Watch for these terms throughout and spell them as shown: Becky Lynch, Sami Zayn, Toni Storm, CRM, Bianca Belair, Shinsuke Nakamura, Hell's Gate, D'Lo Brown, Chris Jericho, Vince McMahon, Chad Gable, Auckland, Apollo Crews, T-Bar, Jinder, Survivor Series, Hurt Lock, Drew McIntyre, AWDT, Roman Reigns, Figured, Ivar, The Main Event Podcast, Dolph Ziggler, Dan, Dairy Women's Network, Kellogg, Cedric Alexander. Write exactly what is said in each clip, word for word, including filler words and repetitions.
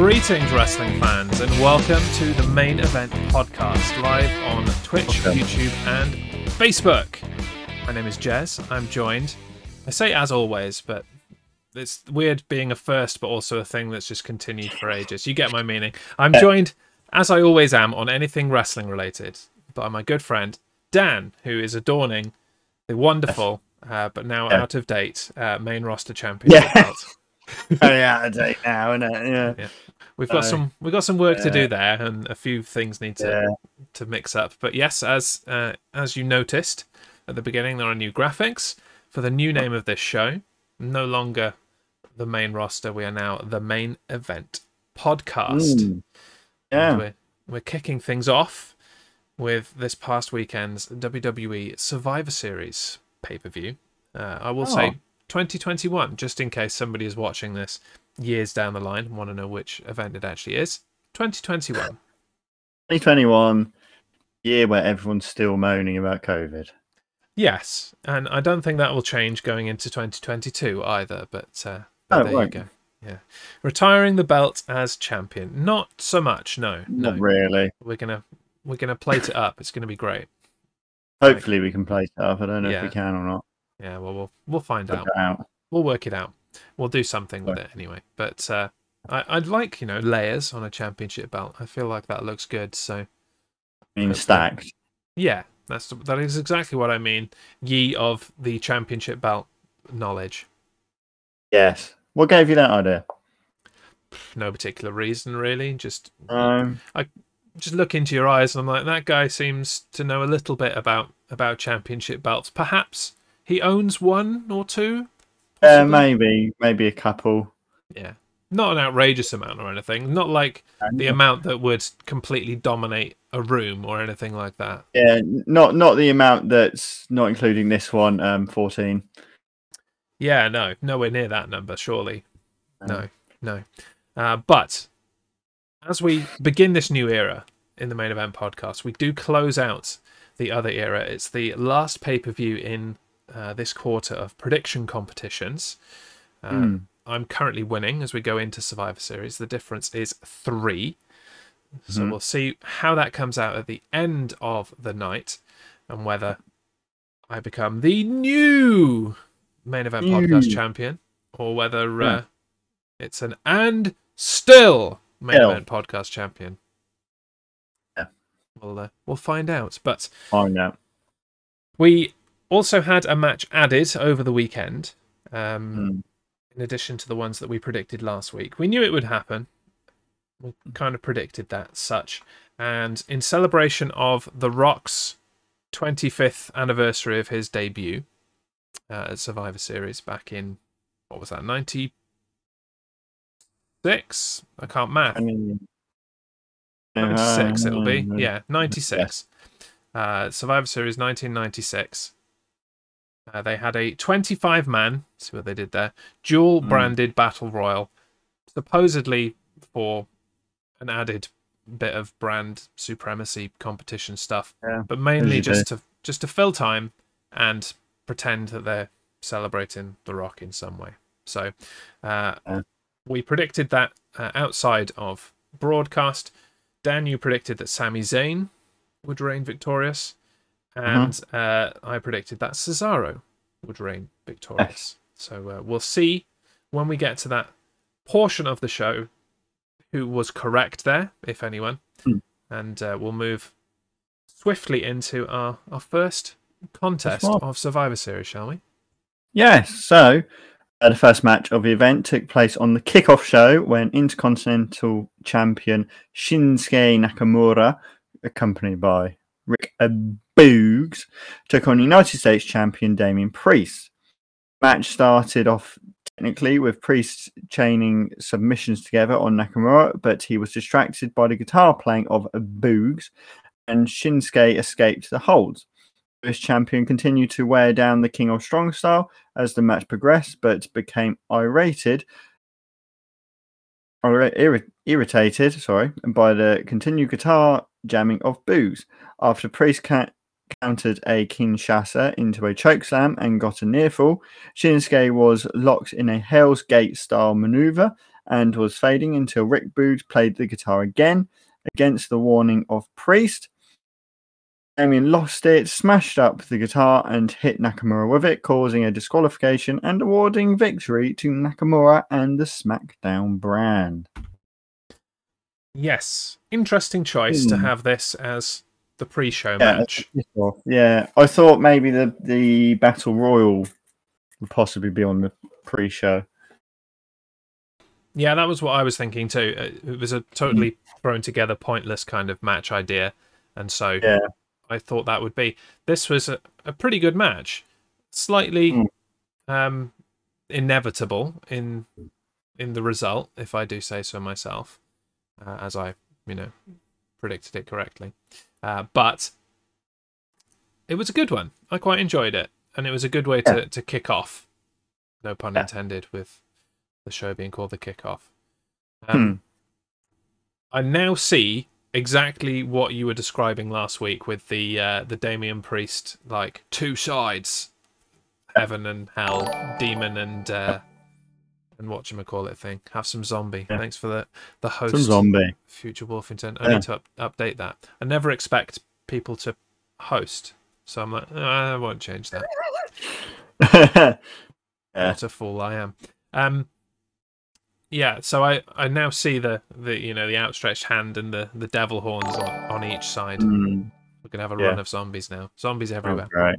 Greetings, wrestling fans, and welcome to the Main Event Podcast, live on Twitch, okay. YouTube, and Facebook. My name is Jez. I'm joined, I say as always, but it's weird being a first, but also a thing that's just continued for ages. You get my meaning. I'm joined, as I always am, on anything wrestling related by my good friend, Dan, who is adorning the wonderful, uh, but now yeah. out of date, uh, main roster champion yeah. belt. Very out of date now, isn't it? Yeah. yeah. We've got uh, some we've got some work yeah. to do there, and a few things need to yeah. to mix up. But yes, as uh, as you noticed at the beginning, there are new graphics for the new name of this show. No longer the main roster, we are now the Main Event Podcast. Mm. Yeah. We're, we're kicking things off with this past weekend's W W E Survivor Series pay-per-view. Uh, I will oh. say twenty twenty-one, just in case somebody is watching this years down the line and want to know which event it actually is. twenty twenty-one. twenty twenty-one, year where everyone's still moaning about COVID. Yes, and I don't think that will change going into twenty twenty-two either, but, uh, but oh, there right. you go. Yeah, retiring the belt as champion. Not so much, no. Not no. really. We're going to... We're going to plate it up. It's going to be great. Hopefully like, we can plate it up. I don't know yeah. if we can or not. Yeah, well, we'll, we'll find out. out. We'll work it out. We'll do something Sorry. with it anyway. But uh, I, I'd like, you know, layers on a championship belt. I feel like that looks good. So, being stacked. Yeah, that's that is exactly what I mean. Ye of the championship belt knowledge. Yes. What gave you that idea? No particular reason, really. Just... Um... I. Just look into your eyes, and I'm like, that guy seems to know a little bit about about championship belts. Perhaps he owns one or two. Yeah, uh, maybe, maybe a couple. Yeah, not an outrageous amount or anything. Not like the amount that would completely dominate a room or anything like that. Yeah, not not the amount that's not including this one. Um, fourteen. Yeah, no, nowhere near that number. Surely, no, no. Uh, but. As we begin this new era in the Main Event Podcast, we do close out the other era. It's the last pay-per-view in uh, this quarter of prediction competitions. Uh, mm. I'm currently winning as we go into Survivor Series. The difference is three. Mm-hmm. So we'll see how that comes out at the end of the night and whether I become the new Main Event mm. Podcast champion or whether mm. uh, it's an and still... Main Hell. Event Podcast champion. Yeah, we'll uh, we'll find out. But find out. We also had a match added over the weekend. Um, mm. In addition to the ones that we predicted last week, we knew it would happen. We kind of predicted that such. And in celebration of The Rock's twenty-fifth anniversary of his debut uh, at Survivor Series back in what was that ninety. Six? I can't math. ninety-six it'll be. Yeah, ninety-six. Uh, Survivor Series nineteen ninety-six. Uh, they had a twenty-five man, see what they did there, dual-branded mm. battle royal, supposedly for an added bit of brand supremacy competition stuff, yeah, but mainly just do. to just to fill time and pretend that they're celebrating The Rock in some way. So... Uh, yeah. We predicted that uh, outside of broadcast. Dan, you predicted that Sami Zayn would reign victorious. And mm-hmm. uh, I predicted that Cesaro would reign victorious. Yes. So uh, we'll see when we get to that portion of the show who was correct there, if anyone. Mm. And uh, we'll move swiftly into our, our first contest of Survivor Series, shall we? Yes, so... Uh, the first match of the event took place on the kickoff show when Intercontinental Champion Shinsuke Nakamura, accompanied by Rick Boogs, took on United States Champion Damien Priest. The match started off technically with Priest chaining submissions together on Nakamura, but he was distracted by the guitar playing of Boogs, and Shinsuke escaped the holds. This champion continued to wear down the King of Strong Style as the match progressed, but became irated, or irri irritated, sorry, by the continued guitar jamming of Boogs. After Priest ca countered a Kinshasa into a chokeslam and got a near fall. Shinsuke was locked in a Hell's Gate style maneuver and was fading until Rick Boogs played the guitar again against the warning of Priest. Damien lost it, smashed up the guitar and hit Nakamura with it, causing a disqualification and awarding victory to Nakamura and the SmackDown brand. Yes, interesting choice mm. to have this as the pre-show yeah, match. Yeah, I thought maybe the, the Battle Royal would possibly be on the pre-show. Yeah, that was what I was thinking too. It was a totally thrown together, pointless kind of match idea. And so yeah. I thought that would be... This was a, a pretty good match. Slightly mm. um, inevitable in in the result, if I do say so myself. Uh, as I, you know, predicted it correctly. Uh, but it was a good one. I quite enjoyed it. And it was a good way yeah. to, to kick off. No pun yeah. intended with the show being called The Kickoff. Um, hmm. I now see exactly what you were describing last week with the uh, the Damien Priest, like, two sides. Heaven and hell. Demon and... Uh, and whatchamacallit thing. Have some zombie. Yeah. Thanks for the, the host. Some zombie. Future Wolfington. I yeah. need to up, update that. I never expect people to host. So I'm like, oh, I won't change that. yeah. What a fool I am. Um, yeah, so I, I now see the, the you know the outstretched hand and the, the devil horns on, on each side. Mm. We're going to have a yeah. run of zombies now. Zombies everywhere. Right.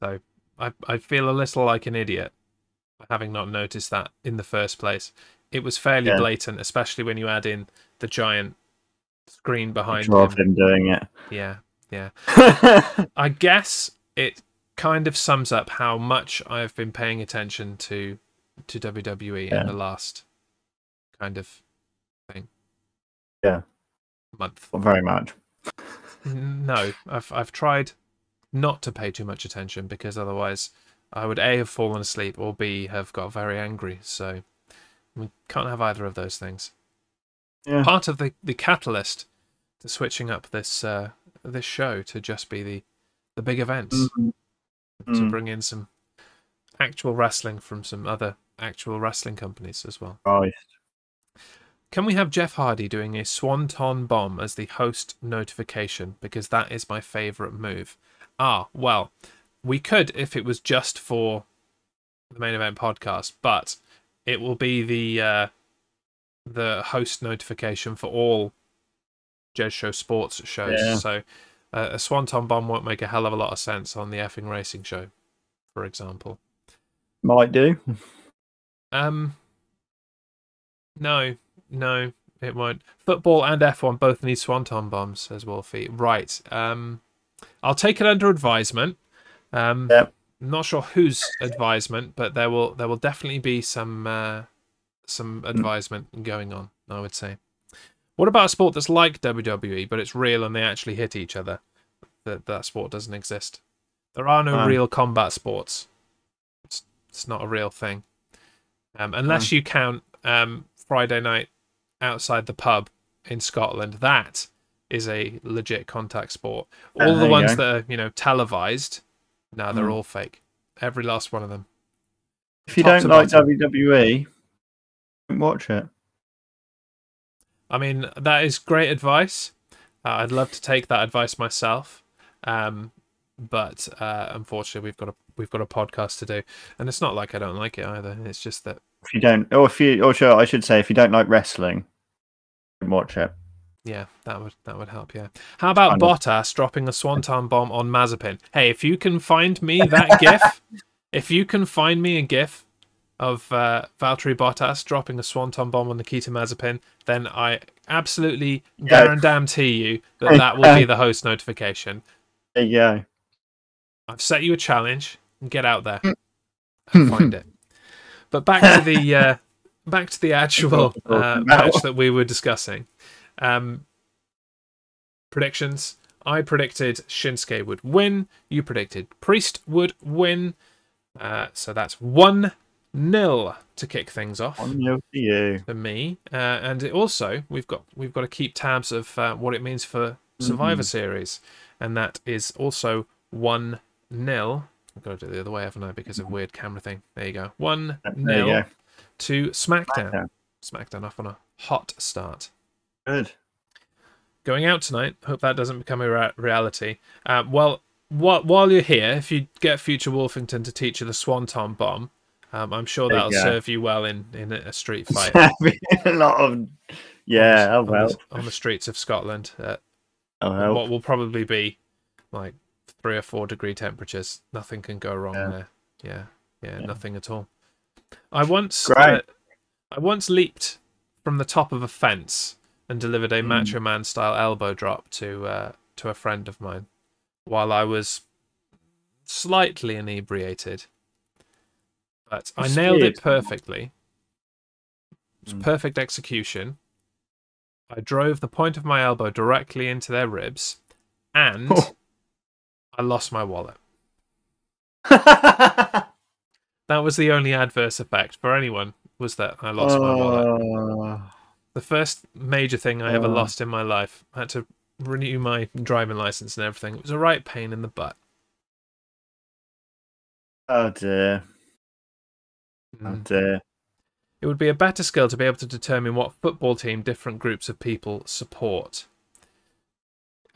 So... I, I feel a little like an idiot, having not noticed that in the first place. It was fairly yeah. blatant, especially when you add in the giant screen behind him. Of him doing it. Yeah, yeah. I guess it kind of sums up how much I've been paying attention to to W W E yeah. in the last kind of thing. Yeah. Month. Not very much. No, I've I've tried not to pay too much attention, because otherwise I would A, have fallen asleep, or B, have got very angry. So we can't have either of those things. Yeah. Part of the, the catalyst to switching up this uh, this show to just be the, the big events, mm-hmm. to mm. bring in some actual wrestling from some other actual wrestling companies as well. Oh, yes. Can we have Jeff Hardy doing a Swanton Bomb as the host notification? Because that is my favourite move. Ah, well, we could if it was just for the main event podcast, but it will be the uh, the host notification for all Jez Show Sports shows. Yeah. So uh, a Swanton Bomb won't make a hell of a lot of sense on the effing racing show, for example. Might do. Um, no, no, it won't. Football and F one both need Swanton Bombs, says Wolfie. Right, um... I'll take it under advisement. Um, yep. I'm not sure whose advisement, but there will there will definitely be some uh, some advisement mm. going on, I would say. What about a sport that's like W W E, but it's real and they actually hit each other? That that sport doesn't exist. There are no um, real combat sports. It's, it's not a real thing, um, unless um, you count um, Friday night outside the pub in Scotland. That is a legit contact sport. All uh, the ones that are, you know, televised, no, nah, they're mm. all fake. Every last one of them. If you Top don't like bottom. W W E, don't watch it. I mean, that is great advice. Uh, I'd love to take that advice myself, um, but uh, unfortunately, we've got a we've got a podcast to do, and it's not like I don't like it either. It's just that if you don't, or if you, or sure, I should say, if you don't like wrestling, don't watch it. Yeah, that would that would help, yeah. How about Bottas dropping a Swanton Bomb on Mazepin? Hey, if you can find me that gif, if you can find me a gif of uh, Valtteri Bottas dropping a Swanton Bomb on Nikita Mazepin, then I absolutely yeah. guarantee you that that will be the host notification. There you go. I've set you a challenge. Get out there and find it. But back to the, uh, back to the actual uh, match that we were discussing. Um, predictions. I predicted Shinsuke would win. You predicted Priest would win. Uh, so that's one nil to kick things off. one nil to you. For me. Uh, and it also, we've got we've got to keep tabs of uh, what it means for Survivor mm-hmm. Series, and that is also one nil. I've got to do it the other way, haven't I, because of weird camera thing. There you go. one nil to SmackDown. SmackDown. SmackDown off on a hot start. Good. Going out tonight. Hope that doesn't become a re reality. Uh, well, wh while you're here, if you get Future Wolfington to teach you the Swanton Bomb, um, I'm sure that'll yeah. serve you well in, in a street fight. a lot of... Yeah, on, oh, well. on, the, on the streets of Scotland. Uh, oh, what will probably be like three or four degree temperatures. Nothing can go wrong yeah. there. Yeah, yeah, yeah, nothing at all. I once, uh, I once leaped from the top of a fence and delivered a mm. Macho Man style elbow drop to uh, to a friend of mine while I was slightly inebriated. But That's I nailed weird. it perfectly. It was mm. perfect execution. I drove the point of my elbow directly into their ribs, and oh. I lost my wallet. That was the only adverse effect for anyone, was that I lost oh. my wallet. The first major thing I oh. ever lost in my life. I had to renew my driving license and everything. It was a right pain in the butt. Oh dear. Oh dear. It would be a better skill to be able to determine what football team different groups of people support.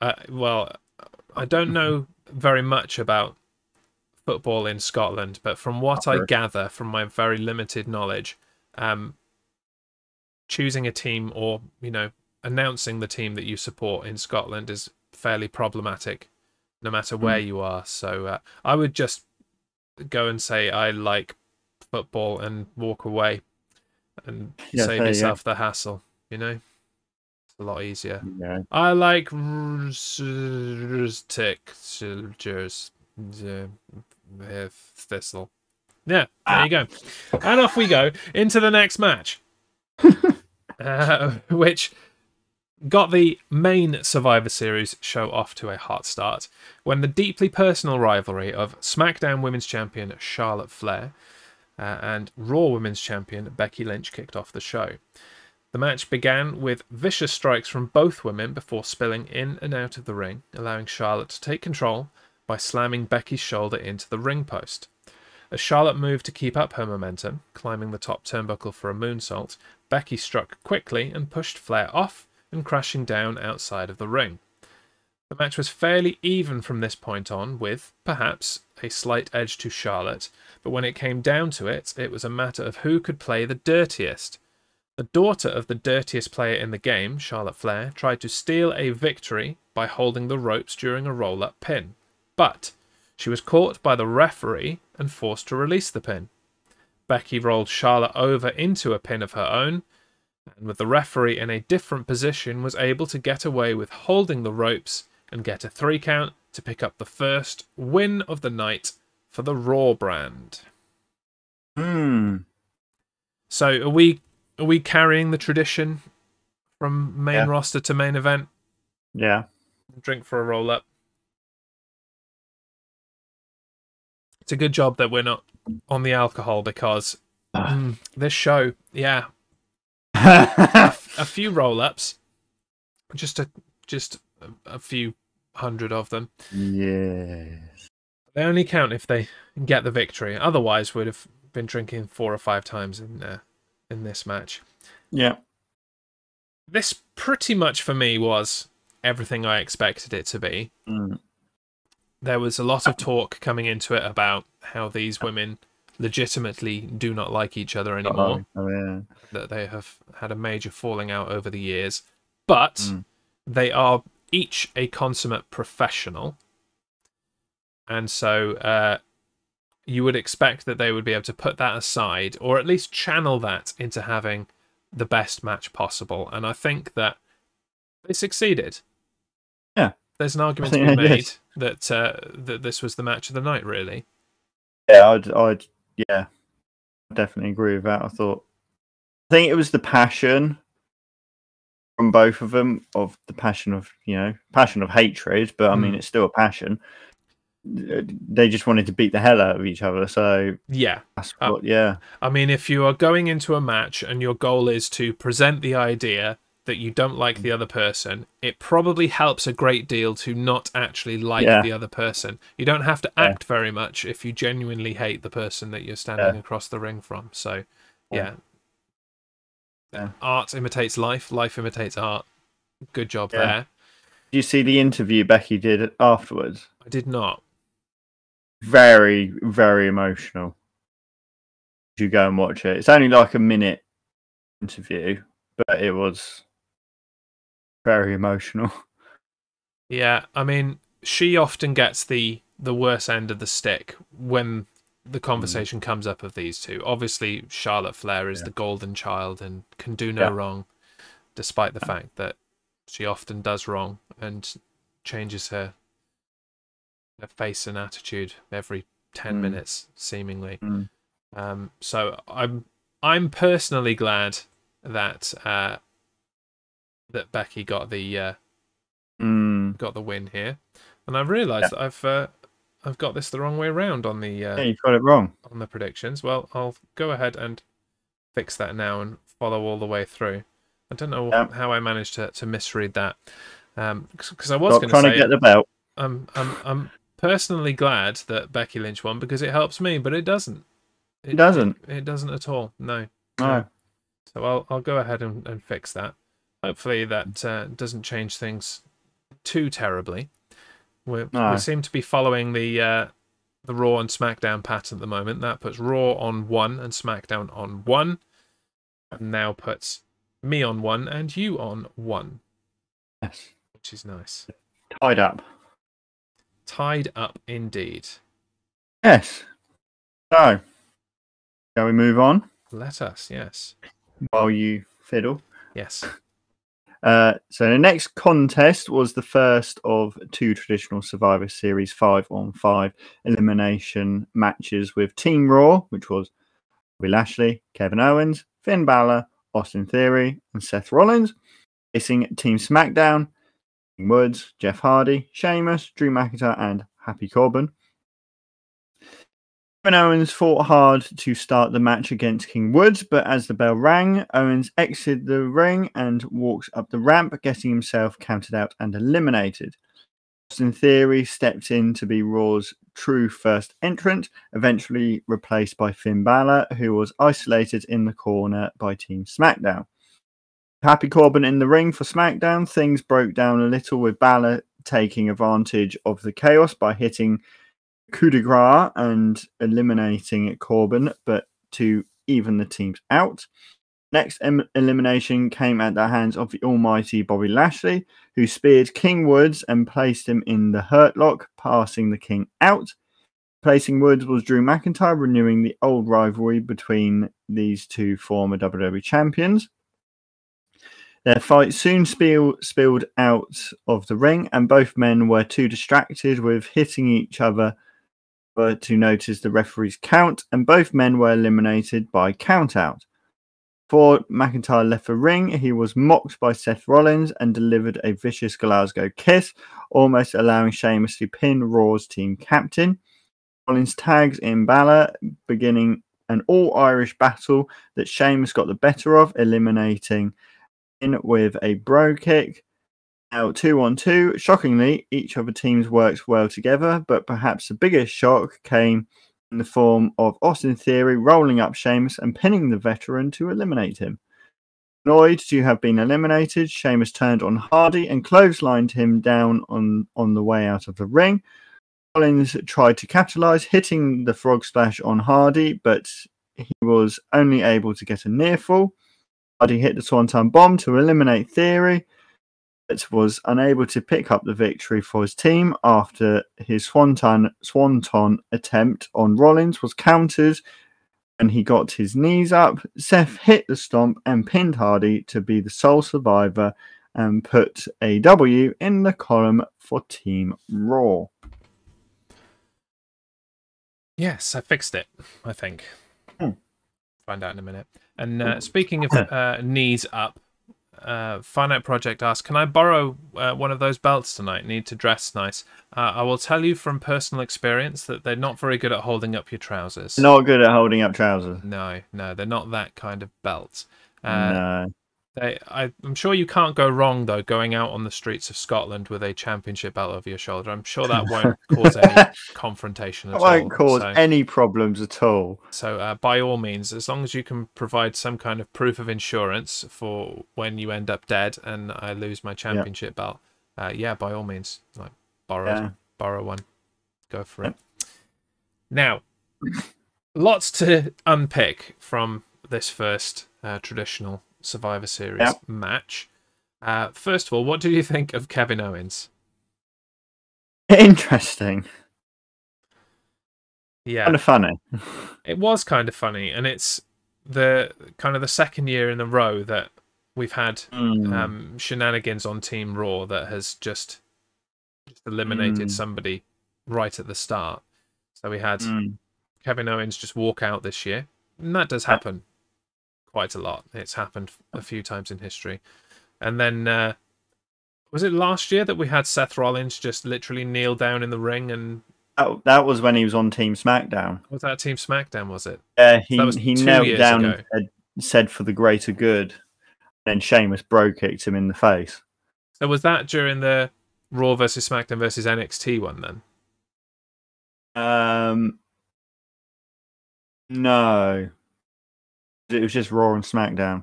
Uh, well, I don't know very much about football in Scotland, but from what I gather from my very limited knowledge, um, choosing a team or, you know, announcing the team that you support in Scotland is fairly problematic, no matter where mm. you are. So uh, I would just go and say I like football and walk away. And yeah, save yourself yeah. the hassle, you know. It's a lot easier. Yeah. I like thistle. Yeah, there you go. And off we go into the next match, uh, which got the main Survivor Series show off to a hot start when the deeply personal rivalry of SmackDown Women's Champion Charlotte Flair Uh, and Raw Women's Champion Becky Lynch kicked off the show. The match began with vicious strikes from both women before spilling in and out of the ring, allowing Charlotte to take control by slamming Becky's shoulder into the ring post. As Charlotte moved to keep up her momentum, climbing the top turnbuckle for a moonsault, Becky struck quickly and pushed Flair off and crashing down outside of the ring. The match was fairly even from this point on, with, perhaps, a slight edge to Charlotte, but when it came down to it, it was a matter of who could play the dirtiest. The daughter of the dirtiest player in the game, Charlotte Flair, tried to steal a victory by holding the ropes during a roll-up pin, but she was caught by the referee and forced to release the pin. Becky rolled Charlotte over into a pin of her own, and with the referee in a different position, was able to get away with holding the ropes and get a three count to pick up the first win of the night for the Raw brand. Hmm. So are we are we carrying the tradition from main yeah. roster to main event? Yeah. Drink for a roll up. It's a good job that we're not on the alcohol, because ah. mm, this show, yeah, a, a few roll ups, just a just a, a few. hundred of them. Yes. They only count if they get the victory. Otherwise, we'd have been drinking four or five times in uh, in this match. Yeah. This pretty much for me was everything I expected it to be. Mm. There was a lot of talk coming into it about how these women legitimately do not like each other anymore. Oh, yeah. That they have had a major falling out over the years. But mm. they are each a consummate professional, and so uh, you would expect that they would be able to put that aside, or at least channel that into having the best match possible. And I think that they succeeded. Yeah, there's an argument to be made that uh, that this was the match of the night, really. Yeah, I'd, I'd, yeah, I definitely agree with that. I thought, I think it was the passion. From both of them, of the passion of, you know, passion of hatred, but I mean, mm. it's still a passion. They just wanted to beat the hell out of each other, so yeah, that's what, uh, yeah. I mean, if you are going into a match and your goal is to present the idea that you don't like the other person, it probably helps a great deal to not actually like yeah. the other person. You don't have to act yeah. very much if you genuinely hate the person that you're standing yeah. across the ring from. So, yeah. yeah. Art imitates life. Life imitates art. Good job yeah. there. Did you see the interview Becky did afterwards? I did not. Very, very emotional. You go and watch it. It's only like a minute interview, but it was very emotional. Yeah, I mean, she often gets the the worse end of the stick when the conversation mm. comes up of these two. Obviously, Charlotte Flair is yeah. the golden child and can do no yeah. wrong, despite the yeah. fact that she often does wrong and changes her her face and attitude every ten mm. minutes, seemingly. Mm. Um, so I'm I'm personally glad that uh, that Becky got the uh, mm. got the win here, and I've realised yeah. that I've uh, I've got this the wrong way around on the uh, yeah, you got it wrong on the predictions. Well, I'll go ahead and fix that now and follow all the way through. I don't know yeah. how I managed to, to misread that because um, I was going to say get the belt. I'm I'm I'm personally glad that Becky Lynch won because it helps me, but it doesn't. It, it doesn't. It, it doesn't at all. No. No. So I'll I'll go ahead and, and fix that. Hopefully that uh, doesn't change things too terribly. We're, no. We seem to be following the uh, the Raw and SmackDown pattern at the moment. That puts Raw on one and SmackDown on one, and now puts me on one and you on one. Yes. Which is nice. Tied up. Tied up indeed. Yes. So. Shall we move on? Let us, yes. While you fiddle. Yes. Uh, so the next contest was the first of two traditional Survivor Series five on five elimination matches with Team Raw, which was Bobby Lashley, Kevin Owens, Finn Balor, Austin Theory, and Seth Rollins, facing Team SmackDown, King Woods, Jeff Hardy, Sheamus, Drew McIntyre, and Happy Corbin. Kevin Owens fought hard to start the match against King Woods, but as the bell rang, Owens exited the ring and walks up the ramp, getting himself counted out and eliminated. Austin Theory stepped in to be Raw's true first entrant, eventually replaced by Finn Balor, who was isolated in the corner by Team SmackDown. Happy Corbin in the ring for SmackDown, things broke down a little with Balor taking advantage of the chaos by hitting coup de grace and eliminating Corbin, but to even the teams out. Next em- elimination came at the hands of the almighty Bobby Lashley, who speared King Woods and placed him in the Hurt Lock, passing the King out. Placing Woods was Drew McIntyre, renewing the old rivalry between these two former W W E champions. Their fight soon spill, spilled out of the ring, and both men were too distracted with hitting each other but to notice the referee's count, and both men were eliminated by countout. Before McIntyre left the ring, he was mocked by Seth Rollins and delivered a vicious Glasgow kiss, almost allowing Sheamus to pin Raw's team captain. Rollins tags in Balor, beginning an all-Irish battle that Sheamus got the better of, eliminating in with a bro kick. Now, two on two, shockingly, each of the teams works well together, but perhaps the biggest shock came in the form of Austin Theory rolling up Sheamus and pinning the veteran to eliminate him. Annoyed to have been eliminated, Sheamus turned on Hardy and clotheslined him down on, on the way out of the ring. Rollins tried to capitalize, hitting the frog splash on Hardy, but he was only able to get a near fall. Hardy hit the Swanton Bomb to eliminate Theory, was unable to pick up the victory for his team after his Swanton Swanton attempt on Rollins was countered and he got his knees up. Seth hit the stomp and pinned Hardy to be the sole survivor and put a W in the column for Team Raw. Yes, I fixed it, I think. Hmm. Find out in a minute. And uh, speaking of uh, knees up, Uh, Finite Project asks, can I borrow uh, one of those belts tonight? Need to dress nice. Uh, I will tell you from personal experience that they're not very good at holding up your trousers. Not good at holding up trousers. No, no, they're not that kind of belt. Uh, no. They, I, I'm sure you can't go wrong, though, going out on the streets of Scotland with a championship belt over your shoulder. I'm sure that won't cause any confrontation at all. It won't cause so, any problems at all. So uh, by all means, as long as you can provide some kind of proof of insurance for when you end up dead and I lose my championship yeah. belt, uh, yeah, by all means, like borrow, yeah. borrow one. Go for it. Yeah. Now, lots to unpick from this first uh, traditional Survivor Series yep. match. Uh, first of all, what do you think of Kevin Owens? Interesting. Yeah. Kind of funny. It was kind of funny, and it's the kind of the second year in a row that we've had mm. um, shenanigans on Team Raw that has just, just eliminated mm. somebody right at the start. So we had mm. Kevin Owens just walk out this year, and that does happen. Yep. Quite a lot. It's happened a few times in history. And then uh, was it last year that we had Seth Rollins just literally kneel down in the ring? And oh, that was when he was on Team SmackDown. Was that Team SmackDown? Was it? Yeah, uh, he so he knelt down ago. and said, said for the greater good. And then Sheamus bro kicked him in the face. So was that during the Raw versus SmackDown versus N X T one then? Um, no. It was just Raw and SmackDown.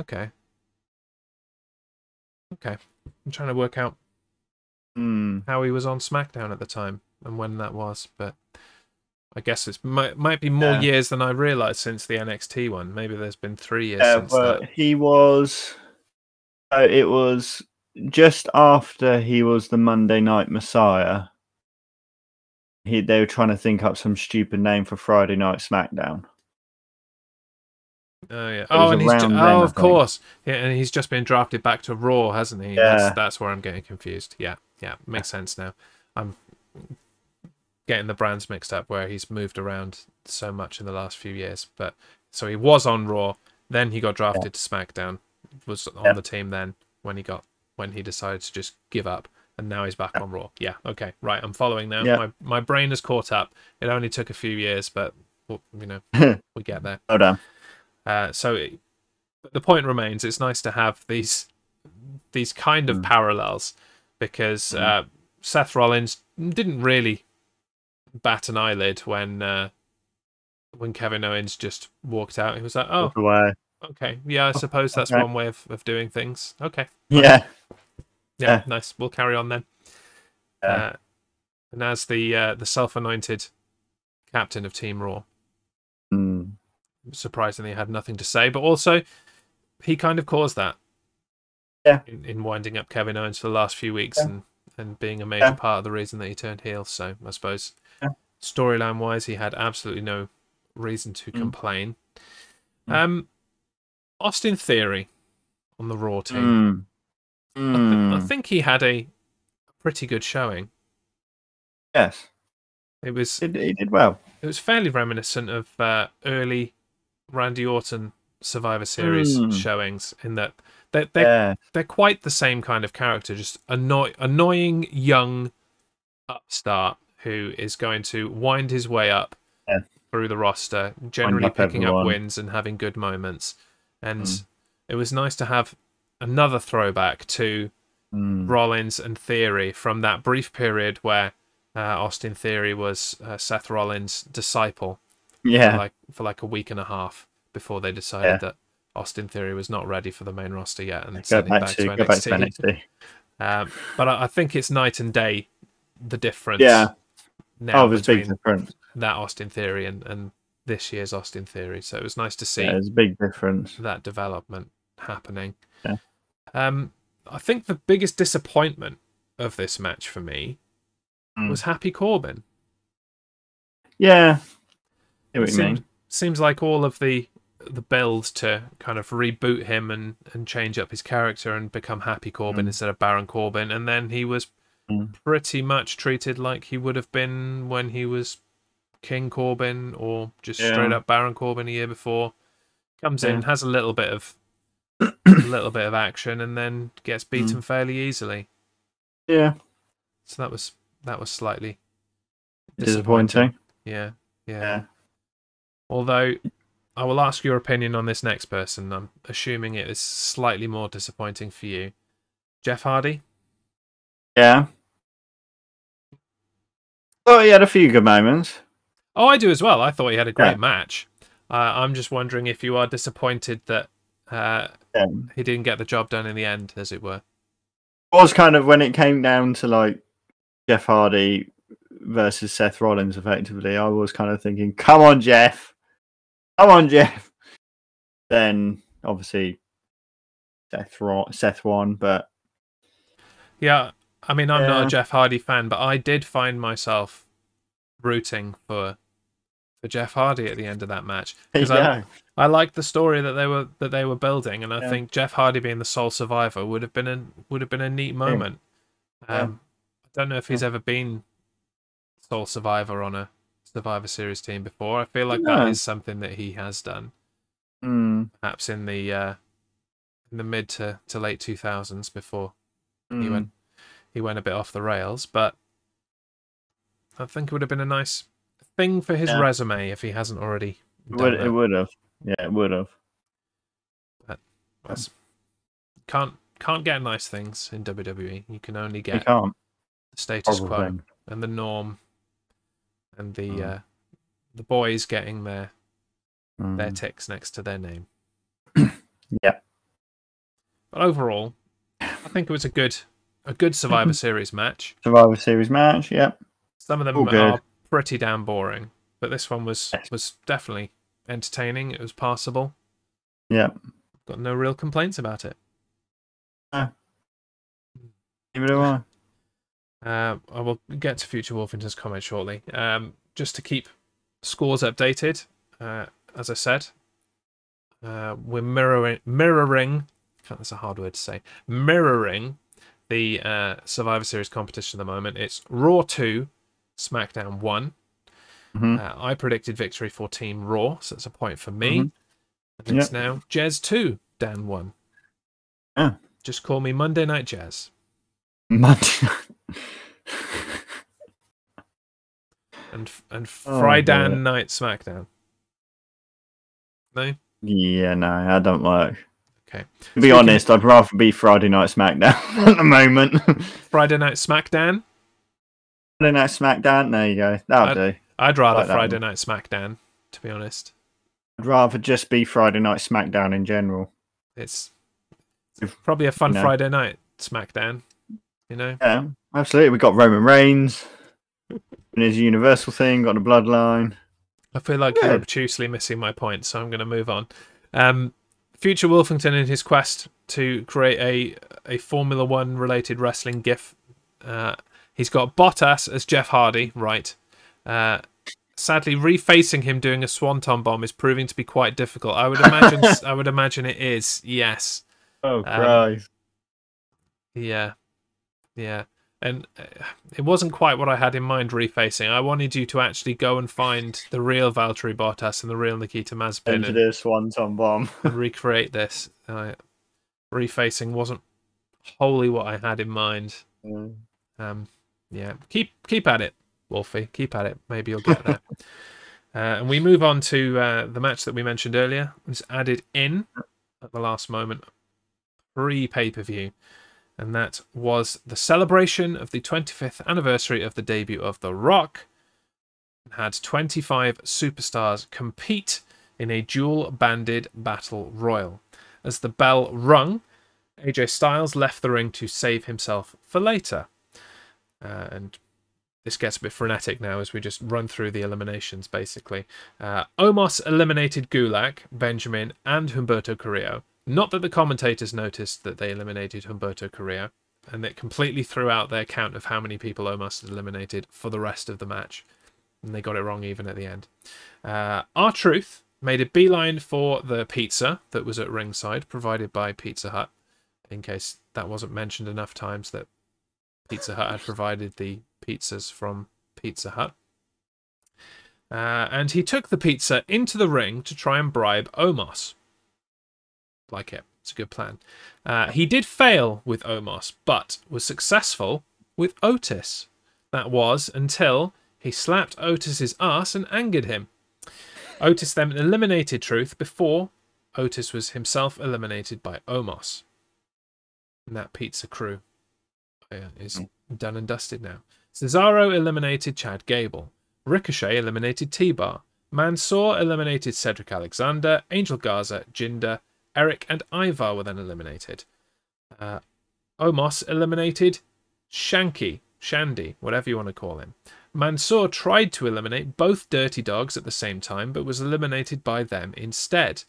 Okay. Okay. I'm trying to work out mm. how he was on SmackDown at the time and when that was, but I guess it might, might be more yeah. years than I realised since the N X T one. Maybe there's been three years yeah, since that. He was... Uh, it was just after he was the Monday Night Messiah. He, they were trying to think up some stupid name for Friday Night SmackDown. Oh yeah. Oh, and he's ju- then, oh, of course. Yeah, and he's just been drafted back to Raw, hasn't he? Yeah. That's, that's where I'm getting confused. Yeah, yeah, makes sense now. I'm getting the brands mixed up where he's moved around so much in the last few years. But so he was on Raw, then he got drafted yeah. to SmackDown. Was on yeah. the team then when he got when he decided to just give up. And now he's back on Raw. Yeah, okay, right. I'm following now. Yeah. My my brain has caught up. It only took a few years, but well, you know, we get there. Hold on. Uh, so it, the point remains: it's nice to have these these kind of mm. parallels because mm. uh, Seth Rollins didn't really bat an eyelid when uh, when Kevin Owens just walked out. He was like, "Oh, okay, yeah, I suppose that's okay. one way of, of doing things." Okay, right. yeah. Yeah, yeah, nice. We'll carry on then. Yeah. Uh, and as the uh, the self-anointed captain of Team Raw, mm. surprisingly had nothing to say, but also he kind of caused that. Yeah. In, in winding up Kevin Owens for the last few weeks yeah. and, and being a major yeah. part of the reason that he turned heel. So I suppose yeah. storyline-wise, he had absolutely no reason to mm. complain. Mm. Um, Austin Theory on the Raw team. Mm. Mm. I, th- I think he had a pretty good showing. Yes, it was. He did well. It was fairly reminiscent of uh, early Randy Orton Survivor Series mm. showings, in that they're they're, yeah. they're quite the same kind of character, just annoy- annoying young upstart who is going to wind his way up yeah. through the roster, generally up picking everyone. up wins and having good moments. And mm. it was nice to have another throwback to mm. Rollins and Theory from that brief period where uh, Austin Theory was uh, Seth Rollins' disciple yeah. for, like, for like a week and a half before they decided yeah. that Austin Theory was not ready for the main roster yet and sent him back to, to N X T. Go back to N X T. Um, but I, I think it's night and day, the difference yeah. now oh, there's between big difference. that Austin Theory and, and this year's Austin Theory. So it was nice to see yeah, there's a big difference. that development happening. Yeah. Um, I think the biggest disappointment of this match for me mm. was Happy Corbin. Yeah, it what you seems, mean. seems like all of the the builds to kind of reboot him and, and change up his character and become Happy Corbin mm. instead of Baron Corbin, and then he was mm. pretty much treated like he would have been when he was King Corbin or just yeah. straight up Baron Corbin a year before. Comes yeah. in, has a little bit of a little bit of action and then gets beaten mm. fairly easily. Yeah. So that was that was slightly disappointing. disappointing. Yeah, yeah. Yeah. Although I will ask your opinion on this next person. I'm assuming it is slightly more disappointing for you. Jeff Hardy? Yeah. Oh, he had a few good moments. Oh, I do as well. I thought he had a great yeah. match. Uh, I'm just wondering if you are disappointed that uh, yeah. he didn't get the job done in the end, as it were. It was kind of when it came down to like Jeff Hardy versus Seth Rollins, effectively, I was kind of thinking, come on, Jeff. Come on, Jeff. Then, obviously, Seth, Ro- Seth won, but... Yeah, I mean, I'm yeah. not a Jeff Hardy fan, but I did find myself rooting for for Jeff Hardy at the end of that match. Because yeah. I, I liked the story that they were that they were building, and I yeah. think Jeff Hardy being the sole survivor would have been a, would have been a neat moment. Yeah. Um, I don't know if he's yeah. ever been sole survivor on a Survivor Series team before. I feel like yeah. that is something that he has done. Mm. Perhaps in the uh, in the mid to, to late two thousands before mm. he went he went a bit off the rails, but I think it would have been a nice thing for his yeah. resume if he hasn't already done it. Would, it would have. Yeah, it would have. But yeah. can't can't get nice things in W W E. You can only get the status Horrible quo thing. And the norm. And the mm. uh, the boys getting their mm. their ticks next to their name. Yeah. But overall, I think it was a good a good Survivor Series match. Survivor Series match, yeah. Some of them All are good. pretty damn boring, but this one was yes. was definitely entertaining. It was passable. Yeah. Got no real complaints about it. No. Give it a while. Uh, I will get to Future Wolfington's comment shortly. Um, just to keep scores updated, uh, as I said, uh, we're mirroring, mirroring. That's a hard word to say. Mirroring the uh, Survivor Series competition at the moment. It's Raw two, SmackDown one. Mm-hmm. uh, I predicted victory for Team Raw, so that's a point for me. Mm-hmm. And it's yep. now Jez two, Dan one. Yeah. Just call me Monday Night Jez. Monday Night. and and Friday oh, night SmackDown. No. Yeah, no, I don't work. Okay. To be Speaking honest, of... I'd rather be Friday Night SmackDown at the moment. Friday Night SmackDown. Friday Night SmackDown. There you go. That'll I'd, do. I'd rather like Friday Night SmackDown. To be honest, I'd rather just be Friday Night SmackDown in general. It's, it's probably a fun you know. Friday Night SmackDown. You know. Yeah. Absolutely, we got Roman Reigns and his universal thing, got the bloodline. I feel like yeah. you're obtusely missing my point, so I'm going to move on. Um, Future Wolfington in his quest to create a, a Formula One related wrestling gif. Uh, he's got Bottas as Jeff Hardy, right. Uh, sadly, refacing him doing a Swanton Bomb is proving to be quite difficult. I would imagine I would imagine it is, yes. Oh, Christ. Um, yeah. Yeah. And it wasn't quite what I had in mind refacing. I wanted you to actually go and find the real Valtteri Bottas and the real Nikita Mazepin and, and the Swanton Bomb and recreate this. Uh, refacing wasn't wholly what I had in mind. Yeah. Um, yeah, keep keep at it, Wolfie. Keep at it. Maybe you'll get there. uh, and we move on to uh, the match that we mentioned earlier. It was added in at the last moment, pre-pay-per-view. And that was the celebration of the twenty-fifth anniversary of the debut of The Rock. It had twenty-five superstars compete in a dual-banded battle royal. As the bell rung, A J Styles left the ring to save himself for later. Uh, and this gets a bit frenetic now as we just run through the eliminations, basically. Uh, Omos eliminated Gulak, Benjamin, and Humberto Carrillo. Not that the commentators noticed that they eliminated Humberto Carrillo, and it completely threw out their count of how many people Omos had eliminated for the rest of the match. And they got it wrong even at the end. Uh, R-Truth made a beeline for the pizza that was at ringside, provided by Pizza Hut, in case that wasn't mentioned enough times that Pizza Hut had provided the pizzas from Pizza Hut. Uh, and he took the pizza into the ring to try and bribe Omos. Like it. It's a good plan. Uh, he did fail with Omos, but was successful with Otis. That was until he slapped Otis's ass and angered him. Otis then eliminated Truth before Otis was himself eliminated by Omos. And that pizza crew is done and dusted now. Cesaro eliminated Chad Gable. Ricochet eliminated T-Bar. Mansoor eliminated Cedric Alexander. Angel Garza, Jinder, Eric and Ivar were then eliminated. Uh, Omos eliminated Shanky, Shandy, whatever you want to call him. Mansoor tried to eliminate both Dirty Dogs at the same time, but was eliminated by them instead.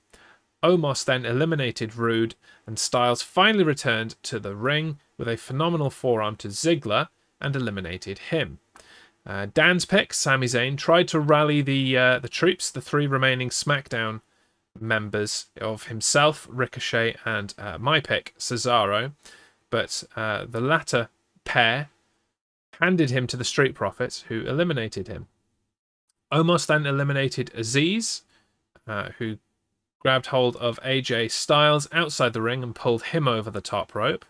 Omos then eliminated Rude, and Styles finally returned to the ring with a phenomenal forearm to Ziggler and eliminated him. Uh, Dan's pick, Sami Zayn, tried to rally the uh, the troops, the three remaining SmackDown members of himself, Ricochet, and uh, my pick, Cesaro, but uh, the latter pair handed him to the Street Profits, who eliminated him. Omos then eliminated Aziz, uh, who grabbed hold of A J Styles outside the ring and pulled him over the top rope.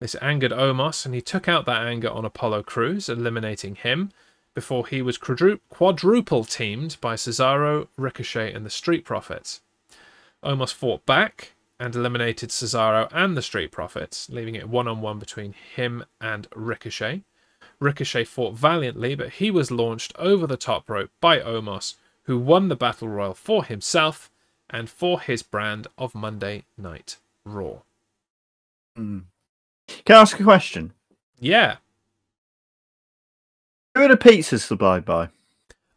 This angered Omos, and he took out that anger on Apollo Crews, eliminating him, before he was quadruple teamed by Cesaro, Ricochet, and the Street Profits. Omos fought back and eliminated Cesaro and the Street Profits, leaving it one-on-one between him and Ricochet. Ricochet fought valiantly, but he was launched over the top rope by Omos, who won the Battle Royal for himself and for his brand of Monday Night Raw. Mm. Can I ask a question? Yeah. Who are the pizzas supplied by?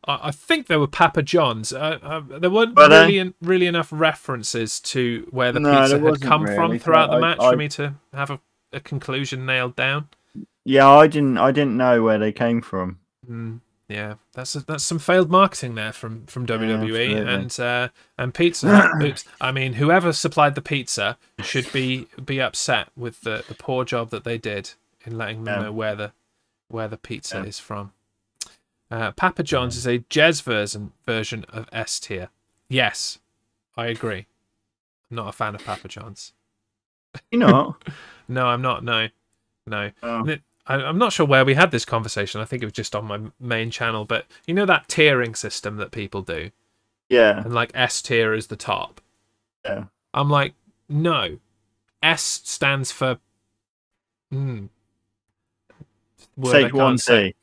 I, I think there were Papa John's. Uh, uh, there weren't were really, en really enough references to where the no, pizza had come really, from throughout I, the match I, for me to have a, a conclusion nailed down. Yeah, I didn't. I didn't know where they came from. Mm, yeah, that's a, that's some failed marketing there from from W W E yeah, and uh, and Pizza Hut. I mean, whoever supplied the pizza should be be upset with the the poor job that they did in letting them yeah. know where the where the pizza yeah. is from. Uh, Papa John's yeah. is a Jez version version of S tier. Yes, I agree. I'm not a fan of Papa John's. You're not? No, I'm not. No, no. Oh. I'm not sure where we had this conversation. I think it was just on my main channel, but you know that tiering system that people do? Yeah. And like S tier is the top. Yeah. I'm like, no. S stands for... Mm, Take one C.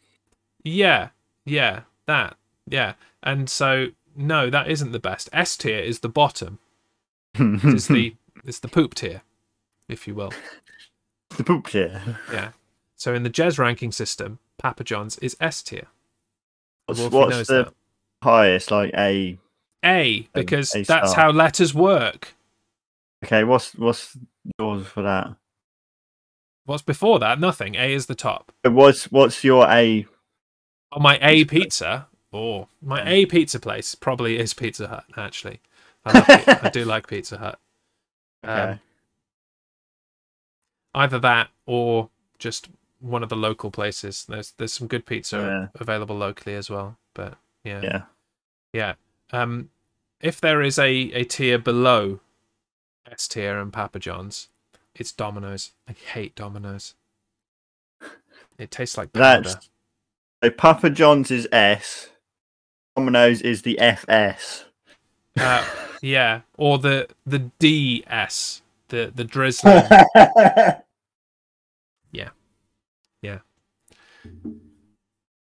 Yeah. Yeah. That. Yeah. And so, no, that isn't the best. S tier is the bottom. It's the, it's the poop tier, if you will. The poop tier. Yeah. So in the Jez ranking system, Papa John's is S tier. What's, what's the that. highest? Like A. A, because a that's how letters work. Okay, what's what's yours for that? What's before that? Nothing. A is the top. What's what's your A? Oh, my A pizza. Oh, my A pizza place probably is Pizza Hut. Actually, I, love it. I do like Pizza Hut. Okay. Um, either that or just one of the local places. There's there's some good pizza yeah. available locally as well. But yeah, yeah, yeah. Um, if there is a a tier below S tier and Papa John's, it's Domino's. I hate Domino's. It tastes like powder. That's, so Papa John's is S. Domino's is the F S. Uh, yeah, or the the D S, the the drizzler. Yeah. Yeah.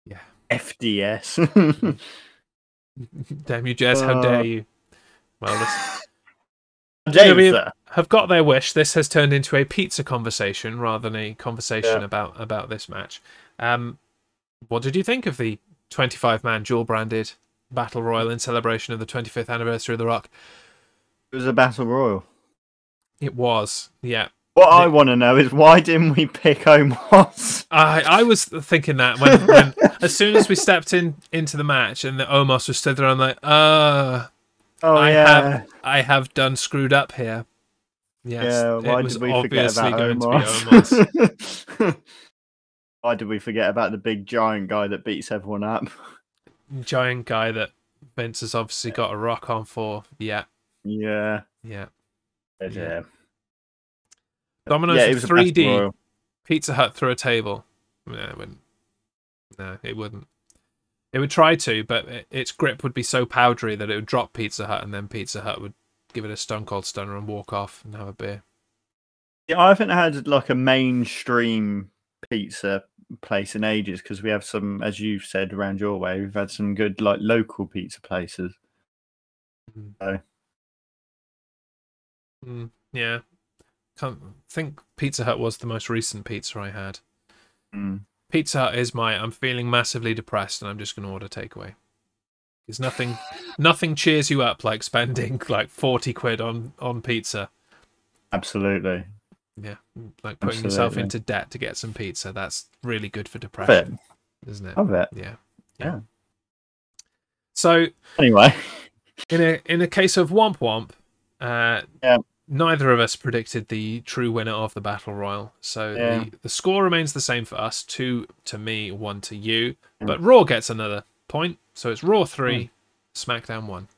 Yeah. F D S. Damn you, Jez. How uh, dare you? Well, this... James, have got their wish. This has turned into a pizza conversation rather than a conversation yeah. about, about this match. Um, what did you think of the twenty-five man dual-branded Battle Royal in celebration of the twenty-fifth anniversary of The Rock? It was a Battle Royal. It was, yeah. What I want to know is why didn't we pick Omos? I I was thinking that when, when as soon as we stepped in into the match and the Omos was stood there, I'm like, uh oh, I yeah. have I have done screwed up here. Yes, yeah, why it was did we obviously forget about Omos? Going to be Omos. Why did we forget about the big giant guy that beats everyone up? Giant guy that Vince has obviously yeah. got a rock on for. Yeah. Yeah. Yeah. Yeah. yeah. Domino's yeah, was three D. Pizza Hut through a table. No, it wouldn't. No, it wouldn't. It would try to, but it, its grip would be so powdery that it would drop Pizza Hut, and then Pizza Hut would give it a Stone Cold Stunner and walk off and have a beer. Yeah, I haven't had like a mainstream pizza place in ages, because we have some, as you've said, around your way. We've had some good like local pizza places. Mm. So. Mm, yeah, can't think. Pizza Hut was the most recent pizza I had. Mm. Pizza Hut is my. I'm feeling massively depressed, and I'm just going to order takeaway. Because nothing, nothing cheers you up like spending like forty quid on on pizza. Absolutely. Yeah, like putting Absolutely. yourself into debt to get some pizza. That's really good for depression, isn't it? I bet. Yeah. yeah, yeah. So anyway, in a in a case of womp womp, uh, yeah. neither of us predicted the true winner of the Battle Royal. So yeah. the, the score remains the same for us: two to me, one to you. Mm. But Raw gets another point, so it's Raw three, mm. SmackDown one.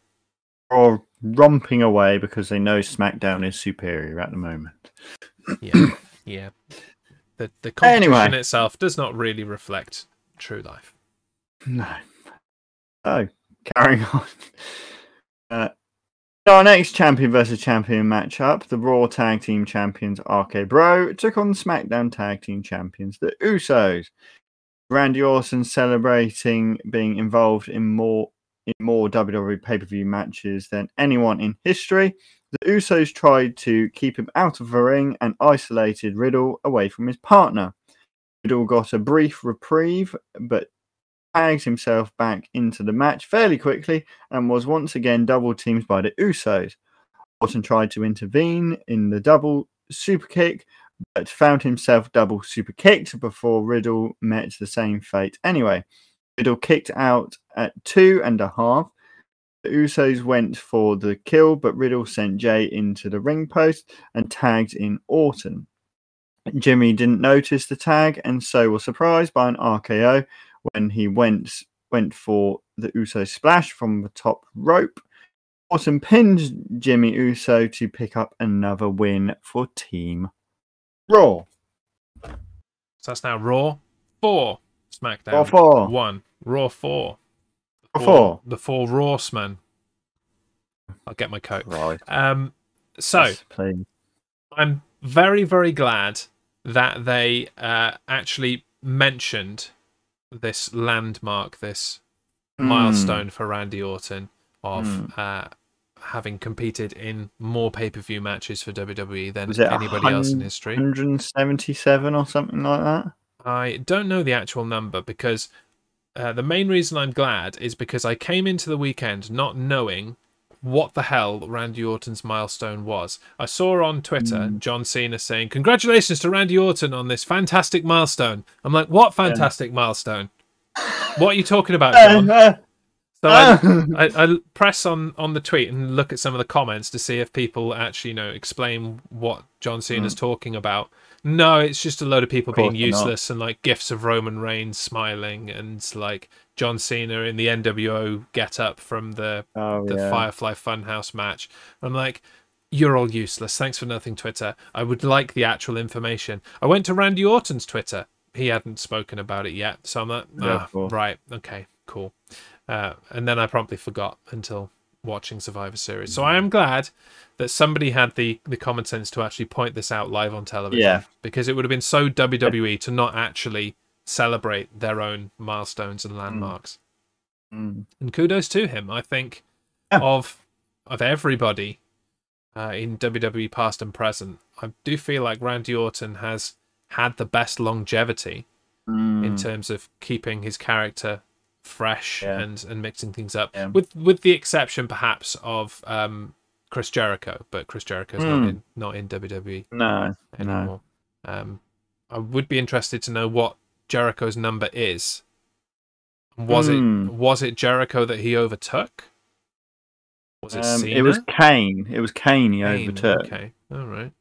Raw romping away because they know SmackDown is superior at the moment. yeah, yeah. The the competition anyway. itself does not really reflect true life. No. So carrying on. Uh, our next champion versus champion matchup: the Raw Tag Team Champions R K-Bro took on SmackDown Tag Team Champions the Usos. Randy Orton celebrating being involved in more in more W W E pay-per-view matches than anyone in history. The Usos tried to keep him out of the ring and isolated Riddle away from his partner. Riddle got a brief reprieve, but tagged himself back into the match fairly quickly and was once again double-teamed by the Usos. Orton tried to intervene in the double superkick, but found himself double superkicked before Riddle met the same fate anyway. Riddle kicked out at two and a half. The Usos went for the kill, but Riddle sent Jay into the ring post and tagged in Orton. Jimmy didn't notice the tag and so was surprised by an R K O when he went, went for the Uso splash from the top rope. Orton pinned Jimmy Uso to pick up another win for Team Raw. So that's now Raw four, SmackDown Raw four. one, Raw four. Four. The four Rawsmen. I'll get my coat. Right. Um, so, yes, I'm very, very glad that they uh, actually mentioned this landmark, this mm. milestone for Randy Orton of mm. uh, having competed in more pay-per-view matches for W W E than anybody else in history. one hundred seventy-seven or something like that? I don't know the actual number because... Uh, the main reason I'm glad is because I came into the weekend not knowing what the hell Randy Orton's milestone was. I saw on Twitter mm. John Cena saying, "Congratulations to Randy Orton on this fantastic milestone." I'm like, "What fantastic yeah. milestone? What are you talking about, John?" So I, I, I press on, on the tweet and look at some of the comments to see if people actually, you know, explain what John Cena's mm. talking about. No, it's just a load of people of being useless not. and like gifs of Roman Reigns smiling and like John Cena in the N W O get up from the, oh, the yeah. Firefly Funhouse match. I'm like, you're all useless. Thanks for nothing, Twitter. I would like the actual information. I went to Randy Orton's Twitter. He hadn't spoken about it yet. So I'm like, oh, yeah, right, okay, cool. Uh, and then I promptly forgot until watching Survivor Series. So I am glad that somebody had the, the common sense to actually point this out live on television. Yeah. Because it would have been so W W E to not actually celebrate their own milestones and landmarks. Mm. And kudos to him. I think yeah. of of everybody uh, in W W E past and present, I do feel like Randy Orton has had the best longevity mm. in terms of keeping his character fresh yeah. and and mixing things up yeah. with with the exception perhaps of um Chris Jericho, but Chris Jericho's mm. not in not in W W E no anymore. No. um I would be interested to know what Jericho's number is. Was mm. it was it Jericho that he overtook? Was it um, Cena? It was Kane. It was Kane he Kane, overtook. Okay, all right.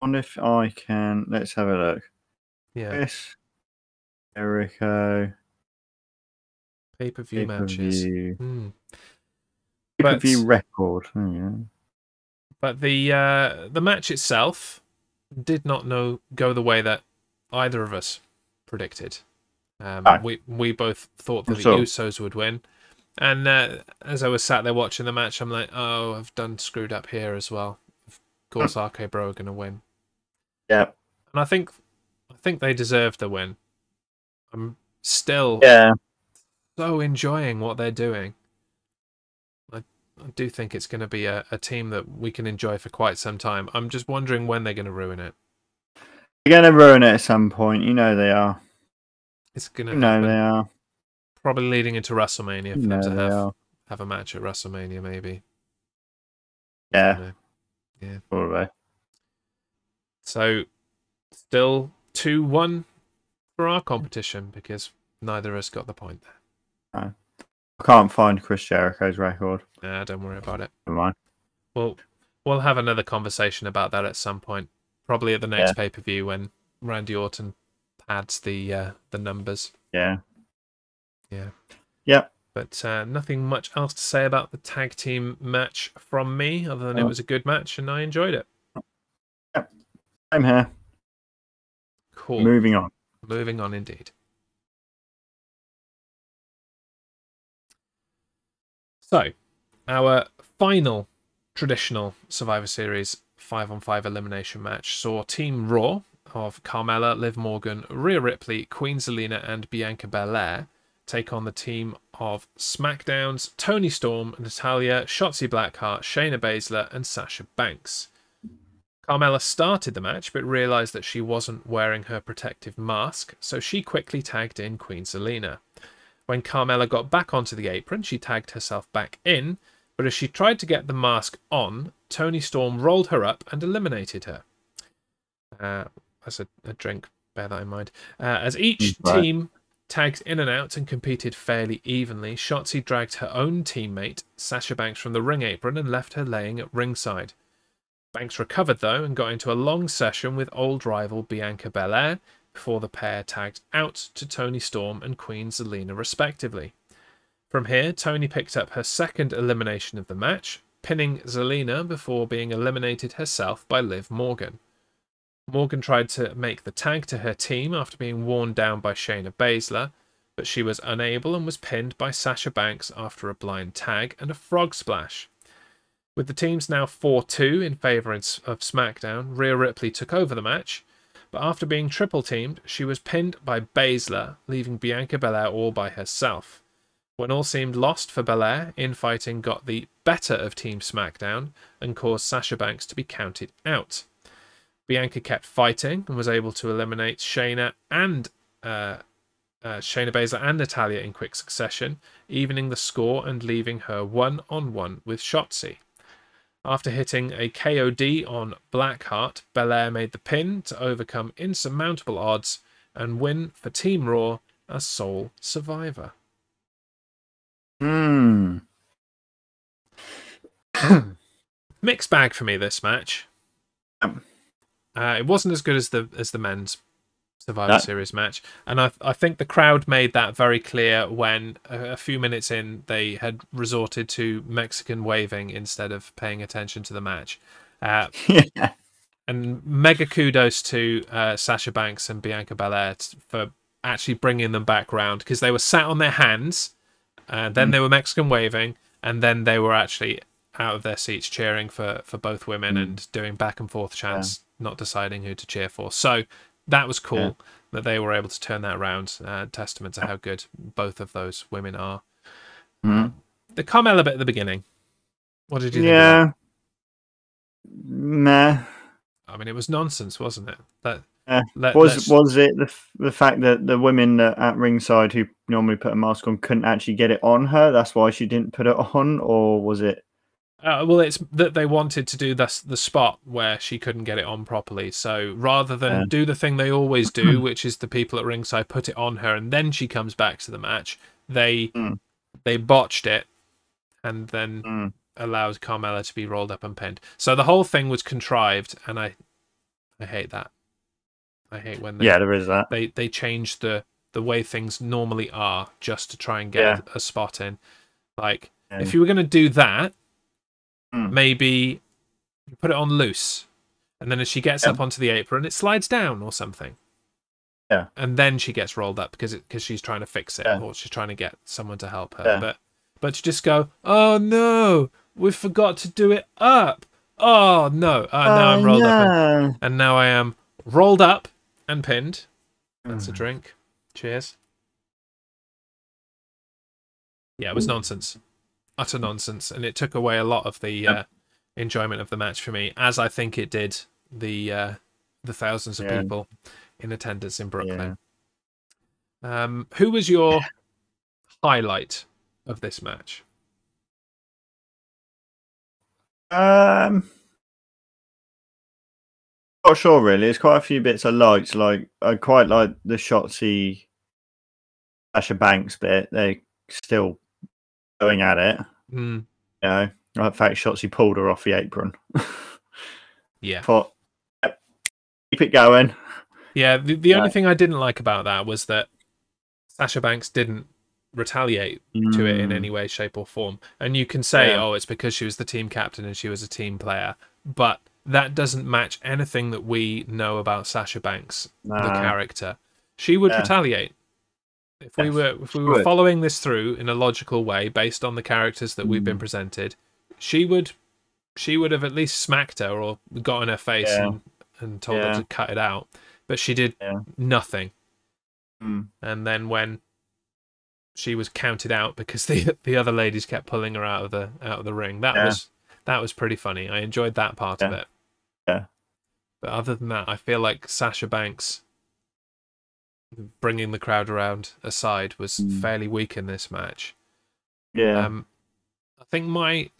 I wonder if I can. Let's have a look. Yeah. Chris Jericho. Pay-per-view, pay-per-view matches. Mm. Pay-per-view but, record. Oh, yeah. But the uh, the match itself did not know, go the way that either of us predicted. Um, oh. We we both thought that the so. Usos would win. And uh, as I was sat there watching the match, I'm like, oh, I've done screwed up here as well. Of course, mm. R K Bro are going to win. Yeah. And I think I think they deserve the win. I'm still yeah. so enjoying what they're doing. I, I do think it's going to be a, a team that we can enjoy for quite some time. I'm just wondering when they're going to ruin it. They're going to ruin it at some point. You know they are. It's going to. You know they are. Probably leading into WrestleMania for no, them to have, have a match at WrestleMania, maybe. Yeah. Yeah. Probably. So, still two one for our competition because neither of us got the point there. No. I can't find Chris Jericho's record. Nah, don't worry about it. Never mind. Well, we'll have another conversation about that at some point. Probably at the next yeah. pay-per-view when Randy Orton adds the uh, the numbers. Yeah. Yeah. Yeah. But uh, nothing much else to say about the tag team match from me, other than oh. it was a good match and I enjoyed it. Yep. I'm here. Cool. Moving on. Moving on indeed. So, our final traditional Survivor Series five on five elimination match saw Team Raw of Carmella, Liv Morgan, Rhea Ripley, Queen Zelina and Bianca Belair take on the team of SmackDown's Toni Storm, Natalya, Shotzi Blackheart, Shayna Baszler, and Sasha Banks. Carmella started the match, but realised that she wasn't wearing her protective mask, so she quickly tagged in Queen Zelina. When Carmella got back onto the apron, she tagged herself back in, but as she tried to get the mask on, Toni Storm rolled her up and eliminated her. Uh, that's a, a drink, bear that in mind. Uh, as each right. team... tagged in and out and competed fairly evenly, Shotzi dragged her own teammate, Sasha Banks, from the ring apron and left her laying at ringside. Banks recovered, though, and got into a long session with old rival Bianca Belair before the pair tagged out to Toni Storm and Queen Zelina, respectively. From here, Toni picked up her second elimination of the match, pinning Zelina before being eliminated herself by Liv Morgan. Morgan tried to make the tag to her team after being worn down by Shayna Baszler, but she was unable and was pinned by Sasha Banks after a blind tag and a frog splash. With the teams now four two in favour of SmackDown, Rhea Ripley took over the match, but after being triple teamed, she was pinned by Baszler, leaving Bianca Belair all by herself. When all seemed lost for Belair, infighting got the better of Team SmackDown and caused Sasha Banks to be counted out. Bianca kept fighting and was able to eliminate Shayna and uh, uh, Shayna Baszler and Natalya in quick succession, evening the score and leaving her one-on-one with Shotzi. After hitting a K O D on Blackheart, Belair made the pin to overcome insurmountable odds and win for Team Raw as sole survivor. Hmm. Mixed bag for me, this match. Um. Uh, it wasn't as good as the as the men's Survivor no. Series match, and I I think the crowd made that very clear when a, a few minutes in they had resorted to Mexican waving instead of paying attention to the match. Uh, yeah. And mega kudos to uh, Sasha Banks and Bianca Belair for actually bringing them back round, because they were sat on their hands, and then mm. they were Mexican waving, and then they were actually out of their seats cheering for for both women mm. and doing back and forth chants. Yeah. Not deciding who to cheer for. So that was cool yeah. that they were able to turn that around. Uh, testament to how good both of those women are. Mm. Uh, the Carmella bit at the beginning. What did you yeah. think? Yeah. Nah. I mean, it was nonsense, wasn't it? That yeah. let, was was it the the fact that the women at ringside who normally put a mask on couldn't actually get it on her? That's why she didn't put it on, or was it? Uh, well, it's that they wanted to do this, the spot where she couldn't get it on properly. So rather than yeah. do the thing they always do, which is the people at ringside put it on her and then she comes back to the match, they mm. they botched it and then mm. allowed Carmella to be rolled up and pinned. So the whole thing was contrived, and I I hate that. I hate when they, yeah, there is that. They, they change the, the way things normally are just to try and get yeah. a, a spot in. Like, yeah. if you were going to do that, maybe you put it on loose, and then as she gets yep. up onto the apron, it slides down or something. yeah, and then she gets rolled up because because she's trying to fix it, yeah, or she's trying to get someone to help her. Yeah. But but you just go, oh no, we forgot to do it up. Oh no, oh, now oh, I'm rolled no. up, and, and now I am rolled up and pinned. That's mm. a drink. Cheers. Yeah, it was nonsense, utter nonsense, and it took away a lot of the yep. uh, enjoyment of the match for me, as I think it did the uh, the thousands of yeah. people in attendance in Brooklyn. Yeah. Um, who was your highlight of this match? Um, not sure really. There's quite a few bits I liked. Like I quite like the Shotzi, Sasha Banks bit. They still going at it. Mm. You know, in fact, Shotzi pulled her off the apron. yeah. But yep, keep it going. Yeah. The, the yeah. only thing I didn't like about that was that Sasha Banks didn't retaliate mm. to it in any way, shape, or form. And you can say, yeah. oh, it's because she was the team captain and she was a team player, but that doesn't match anything that we know about Sasha Banks, nah. the character. She would yeah. retaliate. If yes, we were if we were would. following this through in a logical way based on the characters that mm. we've been presented, she would she would have at least smacked her or got in her face yeah. and, and told yeah. her to cut it out. But she did yeah. nothing. Mm. And then when she was counted out because the the other ladies kept pulling her out of the out of the ring, that yeah. was that was pretty funny. I enjoyed that part yeah. of it. Yeah. But other than that, I feel like Sasha Banks bringing the crowd around aside was mm. fairly weak in this match. Yeah, um, I think my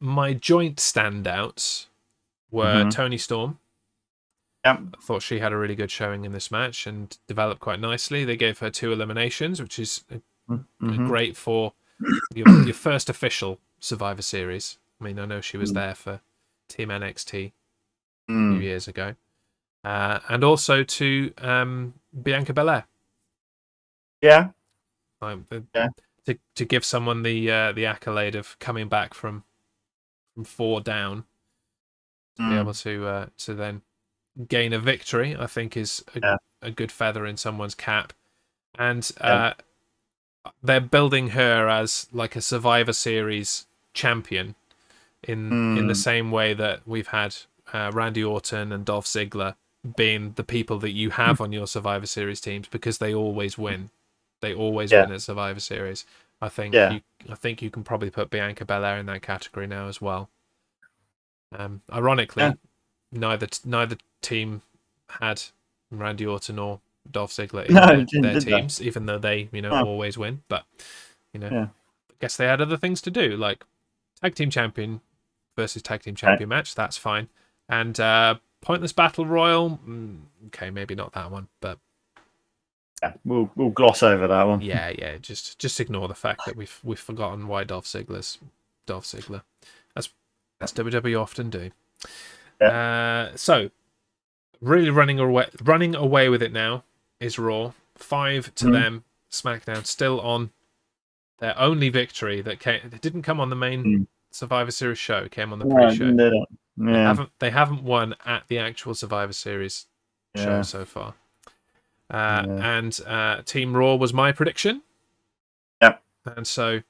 my joint standouts were mm-hmm. Toni Storm. Yep. I thought she had a really good showing in this match and developed quite nicely. They gave her two eliminations, which is a, mm-hmm. a great for your, your first official Survivor Series. I mean, I know she was mm. there for Team N X T mm. a few years ago. Uh, and also to um, Bianca Belair. Yeah. Um, yeah. To to give someone the uh, the accolade of coming back from from four down to mm. be able to uh, to then gain a victory, I think is a, yeah. a good feather in someone's cap. And uh, yeah. they're building her as like a Survivor Series champion in mm. in the same way that we've had uh, Randy Orton and Dolph Ziggler being the people that you have on your Survivor Series teams, because they always win. They always yeah. win at Survivor Series. I think yeah. you, I think you can probably put Bianca Belair in that category now as well. Um, ironically, yeah. neither neither team had Randy Orton or Dolph Ziggler in no, their, their teams, that. even though they you know no. always win. But you know, yeah. I guess they had other things to do, like tag team champion versus tag team champion right. match. That's fine, and. Uh, Pointless Battle Royal, okay, maybe not that one, but yeah, we'll we'll gloss over that one. Yeah, yeah, just just ignore the fact that we've we've forgotten why Dolph Ziggler's Dolph Ziggler. That's that's W W E often do. Yeah. Uh, so really running away running away with it now is Raw. Five to mm-hmm. them. SmackDown still on their only victory that came. It didn't come on the main mm. Survivor Series show. It came on the pre-show. Yeah, Yeah. They haven't they haven't won at the actual Survivor Series show yeah. so far. Uh, yeah. And uh, Team Raw was my prediction. Yep. And so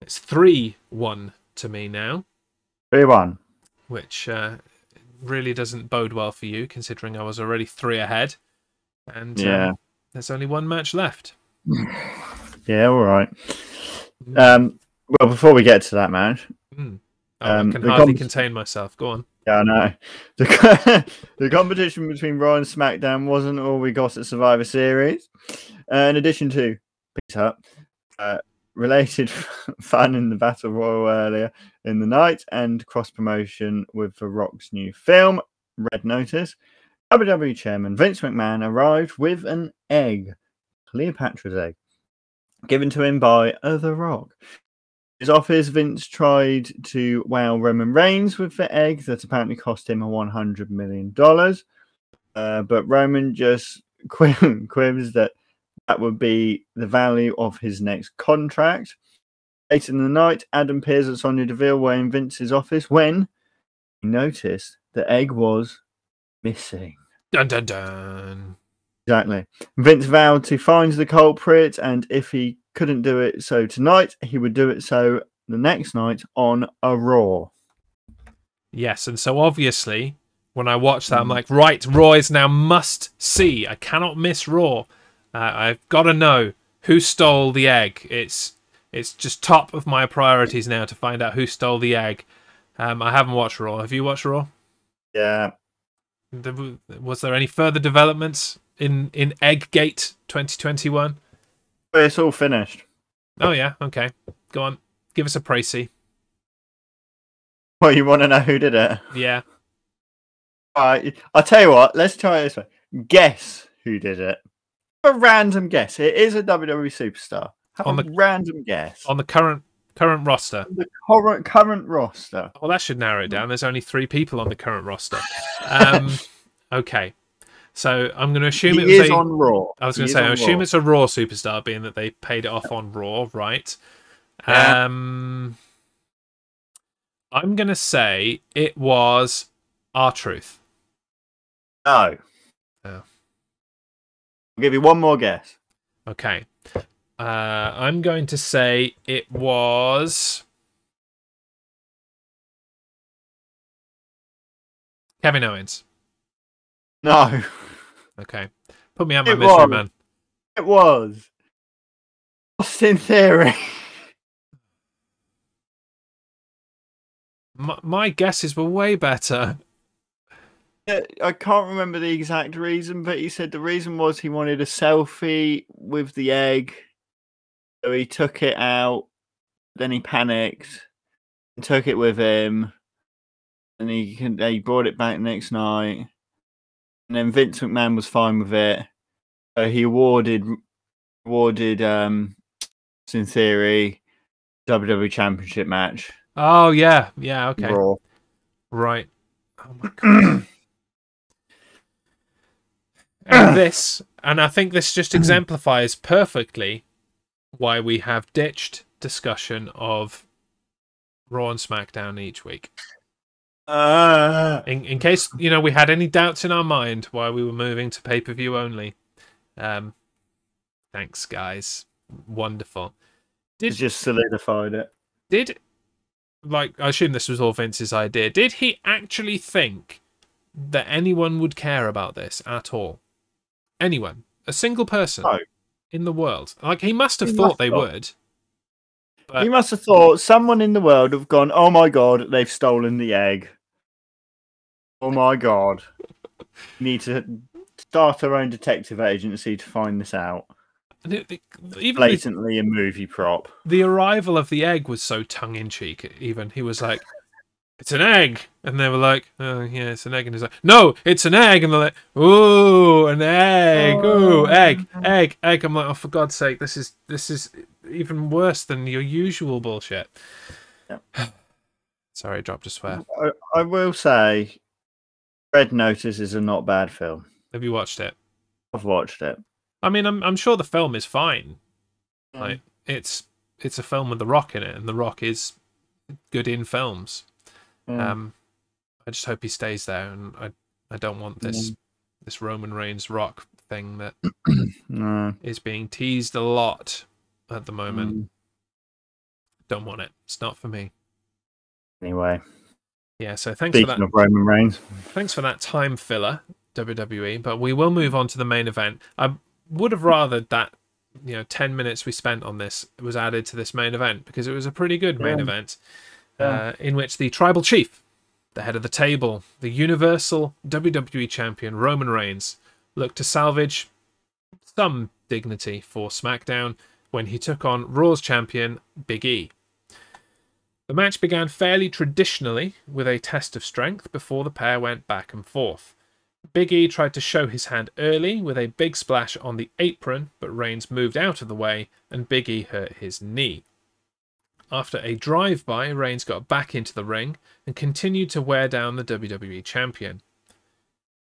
it's three one to me now. Three one, which uh, really doesn't bode well for you, considering I was already three ahead, and yeah, um, there's only one match left. yeah, all right. Um, well, before we get to that match. Mm. Oh, um, I can hardly com- contain myself. Go on. Yeah, I know. The, the competition between Raw and SmackDown wasn't all we got at Survivor Series. Uh, in addition to picked up uh, related fun in the Battle Royal earlier in the night and cross promotion with The Rock's new film, Red Notice, W W E Chairman Vince McMahon arrived with an egg, Cleopatra's egg, given to him by uh, The Rock. In his office, Vince tried to wow Roman Reigns with the egg that apparently cost him one hundred million dollars. Uh, but Roman just quib- quibs that that would be the value of his next contract. Late in the night, Adam Pearce and Sonya Deville were in Vince's office when he noticed the egg was missing. Dun dun dun. Exactly. Vince vowed to find the culprit, and if he couldn't do it so tonight, he would do it so the next night on a Raw. Yes, and so obviously, when I watch that, I'm like, right, Raw is now must see. I cannot miss Raw. Uh, I've got to know who stole the egg. It's it's just top of my priorities now to find out who stole the egg. Um, I haven't watched Raw. Have you watched Raw? Yeah. Was there any further developments in in Egggate twenty twenty-one? It's all finished. Oh yeah. Okay. Go on. Give us a précis. Well, you want to know who did it? Yeah. Alright, I'll tell you what, let's try it this way. Guess who did it. A random guess. It is a W W E superstar. Have on a the, random guess. On the current current roster. On the current current roster. Well, that should narrow it down. There's only three people on the current roster. Um, okay. So I'm going to assume he it was is a, on Raw. I was going to say, I assume Raw. It's a Raw superstar, being that they paid it off on Raw, right? Yeah. Um... I'm going to say it was R-Truth. No. Oh. I'll give you one more guess. Okay. Uh, I'm going to say it was Kevin Owens. No. Okay. Put me out my it misery, was. man. It was Austin Theory. My guesses were way better. I can't remember the exact reason, but he said the reason was he wanted a selfie with the egg. So he took it out, then he panicked and took it with him. And he, he brought it back next night. And then Vince McMahon was fine with it. So he awarded, awarded um, Austin Theory W W E Championship match. Oh, yeah. Yeah, okay. Raw. Right. Oh, my God. And this, and I think this just exemplifies perfectly why we have ditched discussion of Raw and SmackDown each week. Uh... In, in case, you know, we had any doubts in our mind why we were moving to pay-per-view only. Um, thanks, guys. Wonderful. Did, it just solidified it. Did... Like, I assume this was all Vince's idea. Did he actually think that anyone would care about this at all? Anyone? A single person no. in the world? Like, he must have he thought must they thought. would. But... He must have thought someone in the world have gone, oh my God, they've stolen the egg. Oh my God. Need to start our own detective agency to find this out. Even blatantly the, a movie prop. The arrival of the egg was so tongue-in-cheek. Even he was like, "It's an egg," and they were like, "Oh yeah, it's an egg." And he's like, "No, it's an egg," and they're like, "Ooh, an egg! Ooh, egg, egg, egg!" I'm like, "Oh, for God's sake, this is this is even worse than your usual bullshit." Yeah. Sorry, I dropped a swear. I, I will say, Red Notice is a not bad film. Have you watched it? I've watched it. I mean, I'm I'm sure the film is fine. Yeah. Like it's it's a film with The Rock in it, and The Rock is good in films. Yeah. Um, I just hope he stays there, and I I don't want this yeah. this Roman Reigns Rock thing that no. is being teased a lot at the moment. Mm. Don't want it. It's not for me. Anyway. Yeah. So thanks Speaking for that. Of Roman Reigns. Thanks for that time filler, W W E. But we will move on to the main event. I. Would have rather that, you know, ten minutes we spent on this was added to this main event, because it was a pretty good main yeah. event uh, yeah. in which the tribal chief, the head of the table, the universal W W E champion Roman Reigns, looked to salvage some dignity for SmackDown when he took on Raw's champion Big E. The match began fairly traditionally with a test of strength before the pair went back and forth. Big E tried to show his hand early with a big splash on the apron, but Reigns moved out of the way and Big E hurt his knee. After a drive-by, Reigns got back into the ring and continued to wear down the W W E champion.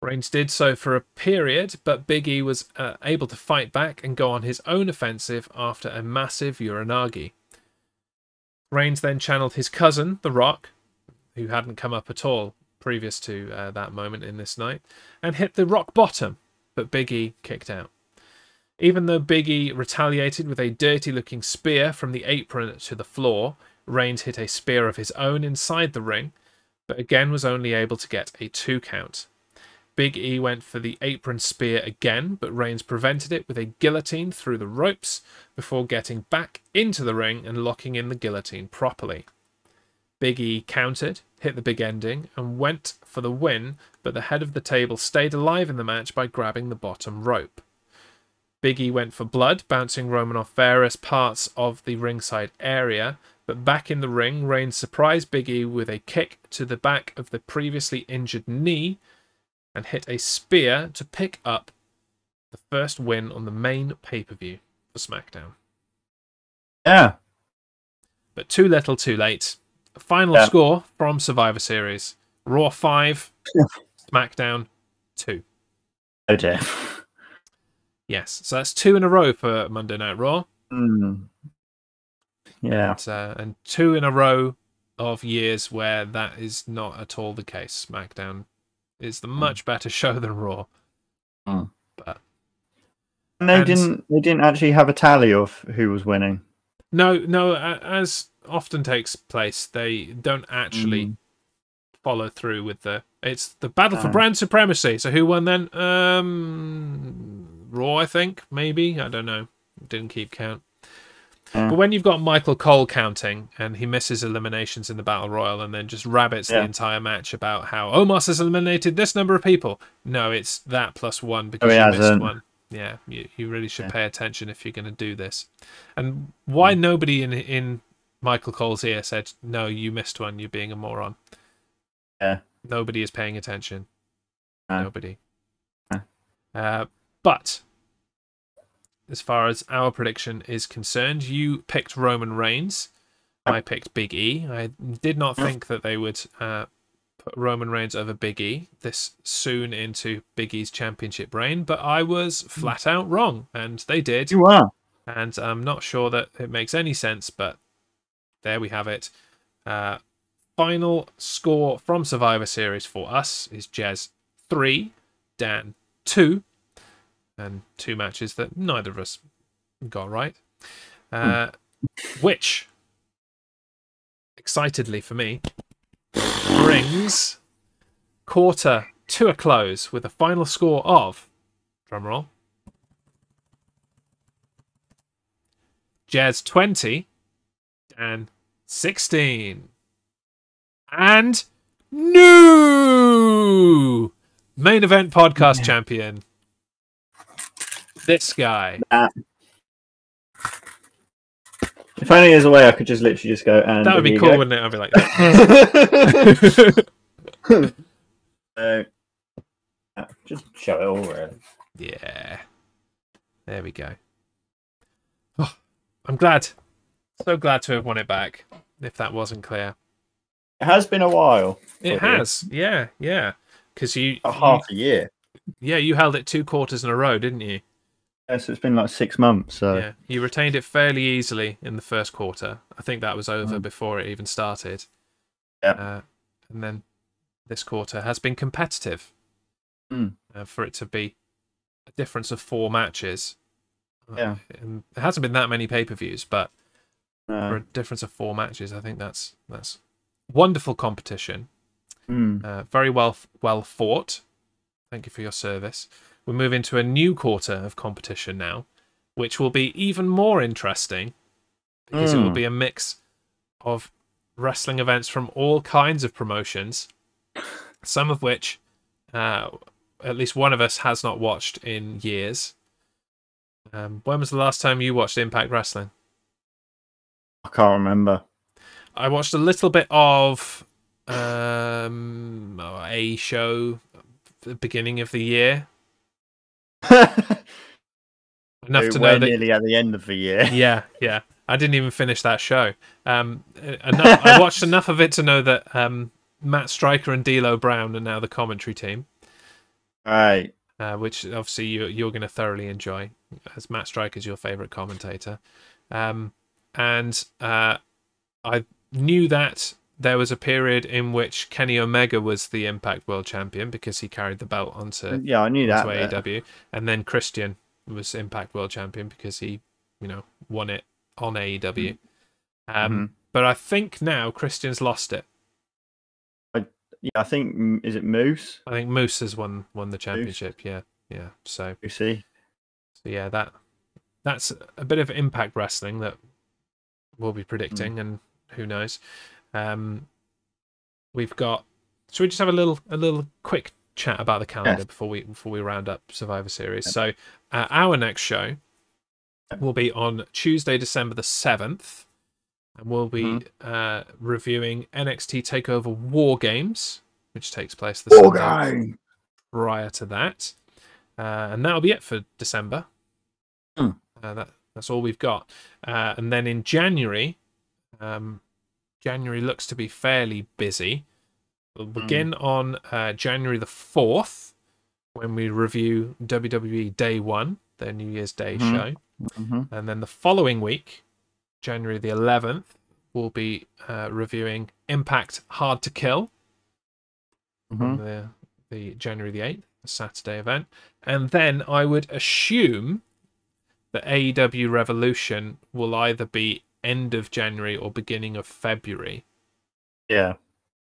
Reigns did so for a period, but Big E was uh, able to fight back and go on his own offensive after a massive Uranagi. Reigns then channeled his cousin, The Rock, who hadn't come up at all previous to uh, that moment in this night, and hit the rock bottom but Big E kicked out. Even though Big E retaliated with a dirty-looking spear from the apron to the floor, Reigns hit a spear of his own inside the ring, but again was only able to get a two count. Big E went for the apron spear again, but Reigns prevented it with a guillotine through the ropes before getting back into the ring and locking in the guillotine properly. Big E countered, hit the big ending, and went for the win, but the head of the table stayed alive in the match by grabbing the bottom rope. Big E went for blood, bouncing Roman off various parts of the ringside area, but back in the ring, Reigns surprised Big E with a kick to the back of the previously injured knee and hit a spear to pick up the first win on the main pay-per-view for SmackDown. Yeah. But too little, too late. Final yeah. score from Survivor Series. Raw five, SmackDown two. Oh dear. Yes, so that's two in a row for Monday Night Raw. Mm. Yeah. And, uh, and two in a row of years where that is not at all the case. SmackDown is the much mm. better show than Raw. Mm. But and they and, didn't they didn't actually have a tally of who was winning. No, no, as often takes place, they don't actually mm. follow through with the it's the battle for brand supremacy. So who won then? Um Raw, I think, maybe. I don't know. Didn't keep count. Yeah. But when you've got Michael Cole counting and he misses eliminations in the Battle Royal and then just rabbits yeah. the entire match about how Omos has eliminated this number of people. No, it's that plus one because oh, you missed hasn't. one. Yeah, you, you really should yeah. pay attention if you're going to do this. And why yeah. nobody in in Michael Cole's ear said, no, you missed one, you're being a moron. Yeah. Nobody is paying attention. Yeah. Nobody. Yeah. Uh, but as far as our prediction is concerned, you picked Roman Reigns. I picked Big E. I did not think that they would uh, put Roman Reigns over Big E this soon into Big E's championship reign, but I was flat out wrong, and they did. You are. And I'm not sure that it makes any sense, but there we have it. Uh, final score from Survivor Series for us is Jez three, Dan two, and two matches that neither of us got right. Uh, hmm. Which, excitedly for me, brings quarter to a close with a final score of, drumroll, Jez twenty and sixteen. And new main event podcast yeah. champion. This guy. Nah. If only there's a way I could just literally just go and... That would be cool, go. wouldn't it? I'd be like... Yeah. So, yeah, just show it all around. Yeah. There we go. Oh, I'm glad. So glad to have won it back, if that wasn't clear. It has been a while. It has, you. yeah, yeah. Because you... A half you, a year. Yeah, you held it two quarters in a row, didn't you? Yeah, so it's been like six months. So yeah, you retained it fairly easily in the first quarter. I think that was over mm. before it even started. Yeah, uh, and then this quarter has been competitive. Mm. Uh, for it to be a difference of four matches. Yeah, uh, and it hasn't been that many pay-per-views, but uh, for a difference of four matches, I think that's that's wonderful competition. Mm. Uh, very well well fought. Thank you for your service. We'll move into a new quarter of competition now, which will be even more interesting because mm. it will be a mix of wrestling events from all kinds of promotions, some of which uh, at least one of us has not watched in years. Um, when was the last time you watched Impact Wrestling? I can't remember. I watched a little bit of um, a show... the beginning of the year. Enough to know that nearly at the end of the year. Yeah, yeah. I didn't even finish that show. Um, enough, I watched enough of it to know that um, Matt Stryker and D'Lo Brown are now the commentary team. All right. Uh, which obviously you, you're going to thoroughly enjoy, as Matt Stryker is your favourite commentator. Um, and uh, I knew that there was a period in which Kenny Omega was the Impact World Champion because he carried the belt onto yeah, I knew that A E W, and then Christian was Impact World Champion because he, you know, won it on A E W. Mm-hmm. Um, mm-hmm. But I think now Christian's lost it. I, yeah, I think is it Moose? I think Moose has won won the championship. Moose. Yeah, yeah. So you see, so yeah, that that's a bit of Impact Wrestling that we'll be predicting, mm-hmm. and who knows. Um, we've got. Should we just have a little, a little quick chat about the calendar yes. before we before we round up Survivor Series? Yep. So uh, our next show yep. will be on Tuesday, December the seventh, and we'll be mm-hmm. uh, reviewing N X T Takeover War Games, which takes place the War Game prior to that, uh, and that'll be it for December. Mm. Uh, that that's all we've got, uh, and then in January. Um, January looks to be fairly busy. We'll begin mm. on uh, January the fourth when we review W W E Day One, their New Year's Day mm-hmm. show, mm-hmm. and then the following week, January the eleventh, we'll be uh, reviewing Impact Hard to Kill, mm-hmm. the the January the eighth, the Saturday event, and then I would assume that A E W Revolution will either be end of January or beginning of February. Yeah.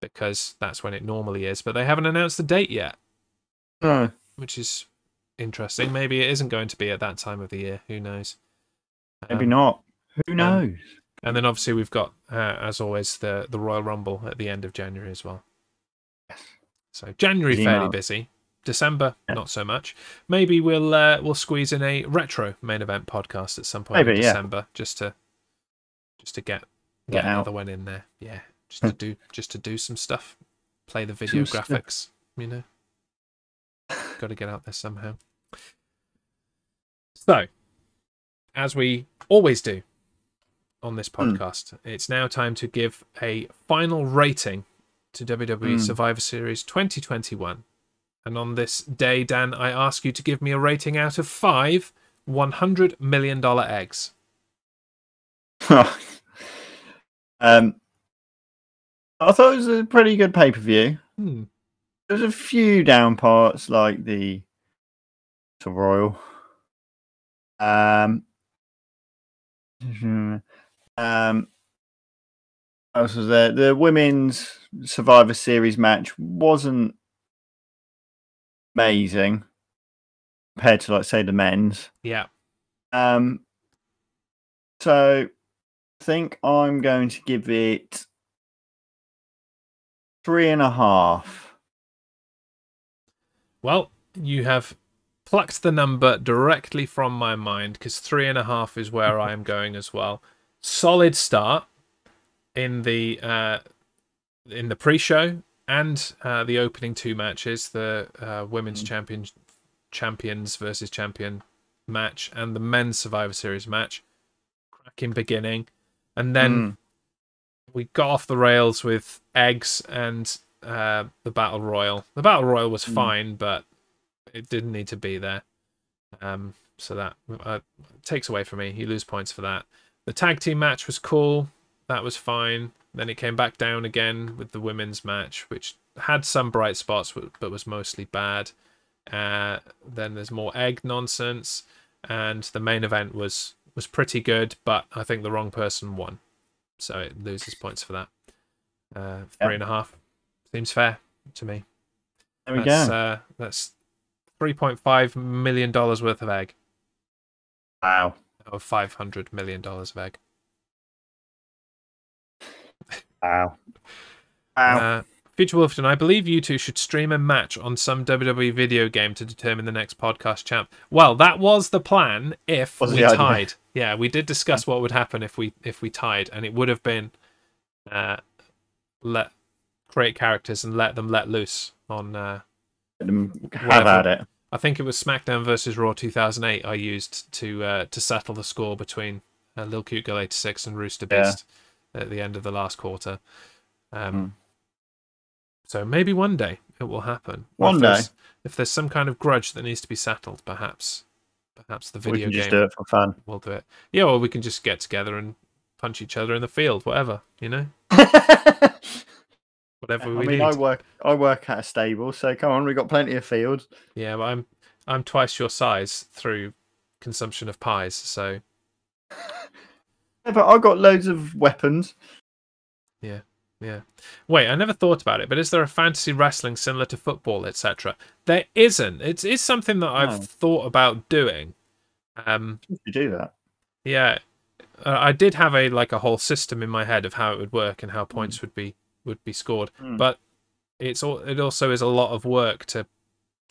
Because that's when it normally is, but they haven't announced the date yet. No. Which is interesting. Maybe it isn't going to be at that time of the year. Who knows? Maybe um, not. Who knows? Um, and then obviously we've got, uh, as always, the, the Royal Rumble at the end of January as well. Yes. So January G-mail. fairly busy. December, yeah. not so much. Maybe we'll uh, we'll squeeze in a retro main event podcast at some point Maybe, in December yeah. just to Just to get, get, get another one in there, yeah. Just to do, just to do some stuff, play the video some graphics, stuff. you know. Got to get out there somehow. So, as we always do on this podcast, mm. it's now time to give a final rating to W W E mm. Survivor Series twenty twenty-one. And on this day, Dan, I ask you to give me a rating out of five one hundred million dollars eggs. um, I thought it was a pretty good pay-per-view. Hmm. There's a few down parts, like the to Royal. Um, um, what else was there? The women's Survivor Series match wasn't amazing compared to, like, say, the men's. Yeah. Um. So. I think I'm going to give it three and a half. Well, you have plucked the number directly from my mind because three and a half is where I am going as well. Solid start in the uh, in the pre-show and uh, the opening two matches: the uh, women's mm-hmm. champion champions versus champion match and the men's Survivor Series match. Cracking beginning. And then mm. we got off the rails with eggs and uh, the Battle Royal. The Battle Royal was mm. fine, but it didn't need to be there. Um, so that uh, takes away from me. You lose points for that. The tag team match was cool. That was fine. Then it came back down again with the women's match, which had some bright spots, but was mostly bad. Uh, then there's more egg nonsense. And the main event was... was pretty good, but I think the wrong person won, so it loses points for that. Uh, three yep. and a half seems fair to me. There we that's, go. Uh, that's three point five million dollars worth of egg. Wow, or five hundred million dollars of egg. Wow. Wow. Uh, Future Wolfton, I believe you two should stream a match on some W W E video game to determine the next podcast champ. Well, that was the plan if was we tied. Yeah, we did discuss what would happen if we if we tied, and it would have been uh, let create characters and let them let loose on. Uh, Have at it. I think it was SmackDown versus Raw two thousand eight. I used to uh, to settle the score between uh, Lil Cute Girl eighty-six and Rooster Beast yeah. at the end of the last quarter. Um, mm. So maybe one day it will happen. One if day, if there's some kind of grudge that needs to be settled, perhaps, perhaps the video we can game just do it for fun. We'll do it. Yeah, or we can just get together and punch each other in the field, whatever, you know. Whatever we I mean, need. I work. I work at a stable, so come on, we got plenty of fields. Yeah, but I'm I'm twice your size through consumption of pies, so. Yeah, but I've got loads of weapons. Yeah, yeah. Wait, I never thought about it, but is there a fantasy wrestling similar to football, et cetera? There isn't. It's it's something that I've no. thought about doing. Um, you do that. Yeah, I did have a like a whole system in my head of how it would work and how points mm. would be. would be scored, mm. but it's all, it also is a lot of work to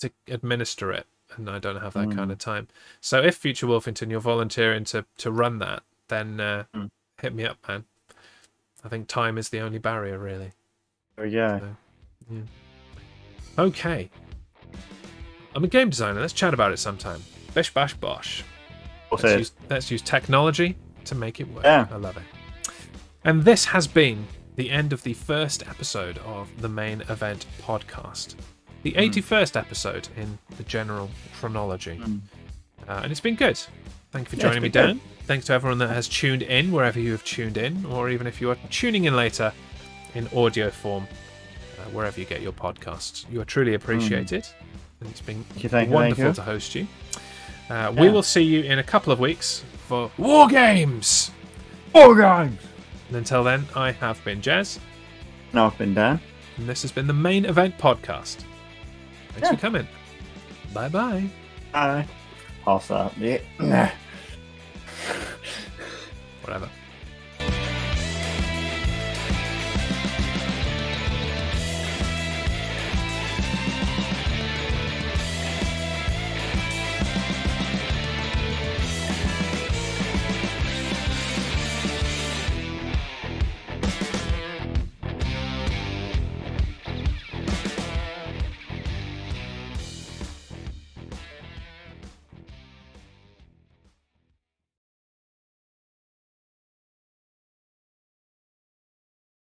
to administer it, and I don't have that mm. kind of time. So if Future Wolfington, you're volunteering to to run that, then uh, mm. hit me up, man. I think time is the only barrier, really. Oh yeah. So, yeah. Okay. I'm a game designer. Let's chat about it sometime. Bish bash bosh. What's let's it? Use, let's use technology to make it work. Yeah. I love it. And this has been the end of the first episode of the Main Event Podcast, the mm. eighty-first episode in the general chronology, mm. uh, and it's been good. Thank you for yeah, joining me, Dan. Good. Thanks to everyone that has tuned in, wherever you have tuned in, or even if you are tuning in later in audio form, uh, wherever you get your podcasts. You are truly appreciated, mm. and it's been you, wonderful you. to host you. Uh, yeah. We will see you in a couple of weeks for War Games. War Games. And until then, I have been Jez. And I've been Dan. And this has been the Main Event Podcast. Thanks yeah. for coming. Bye-bye. Bye. Pass up. Yeah.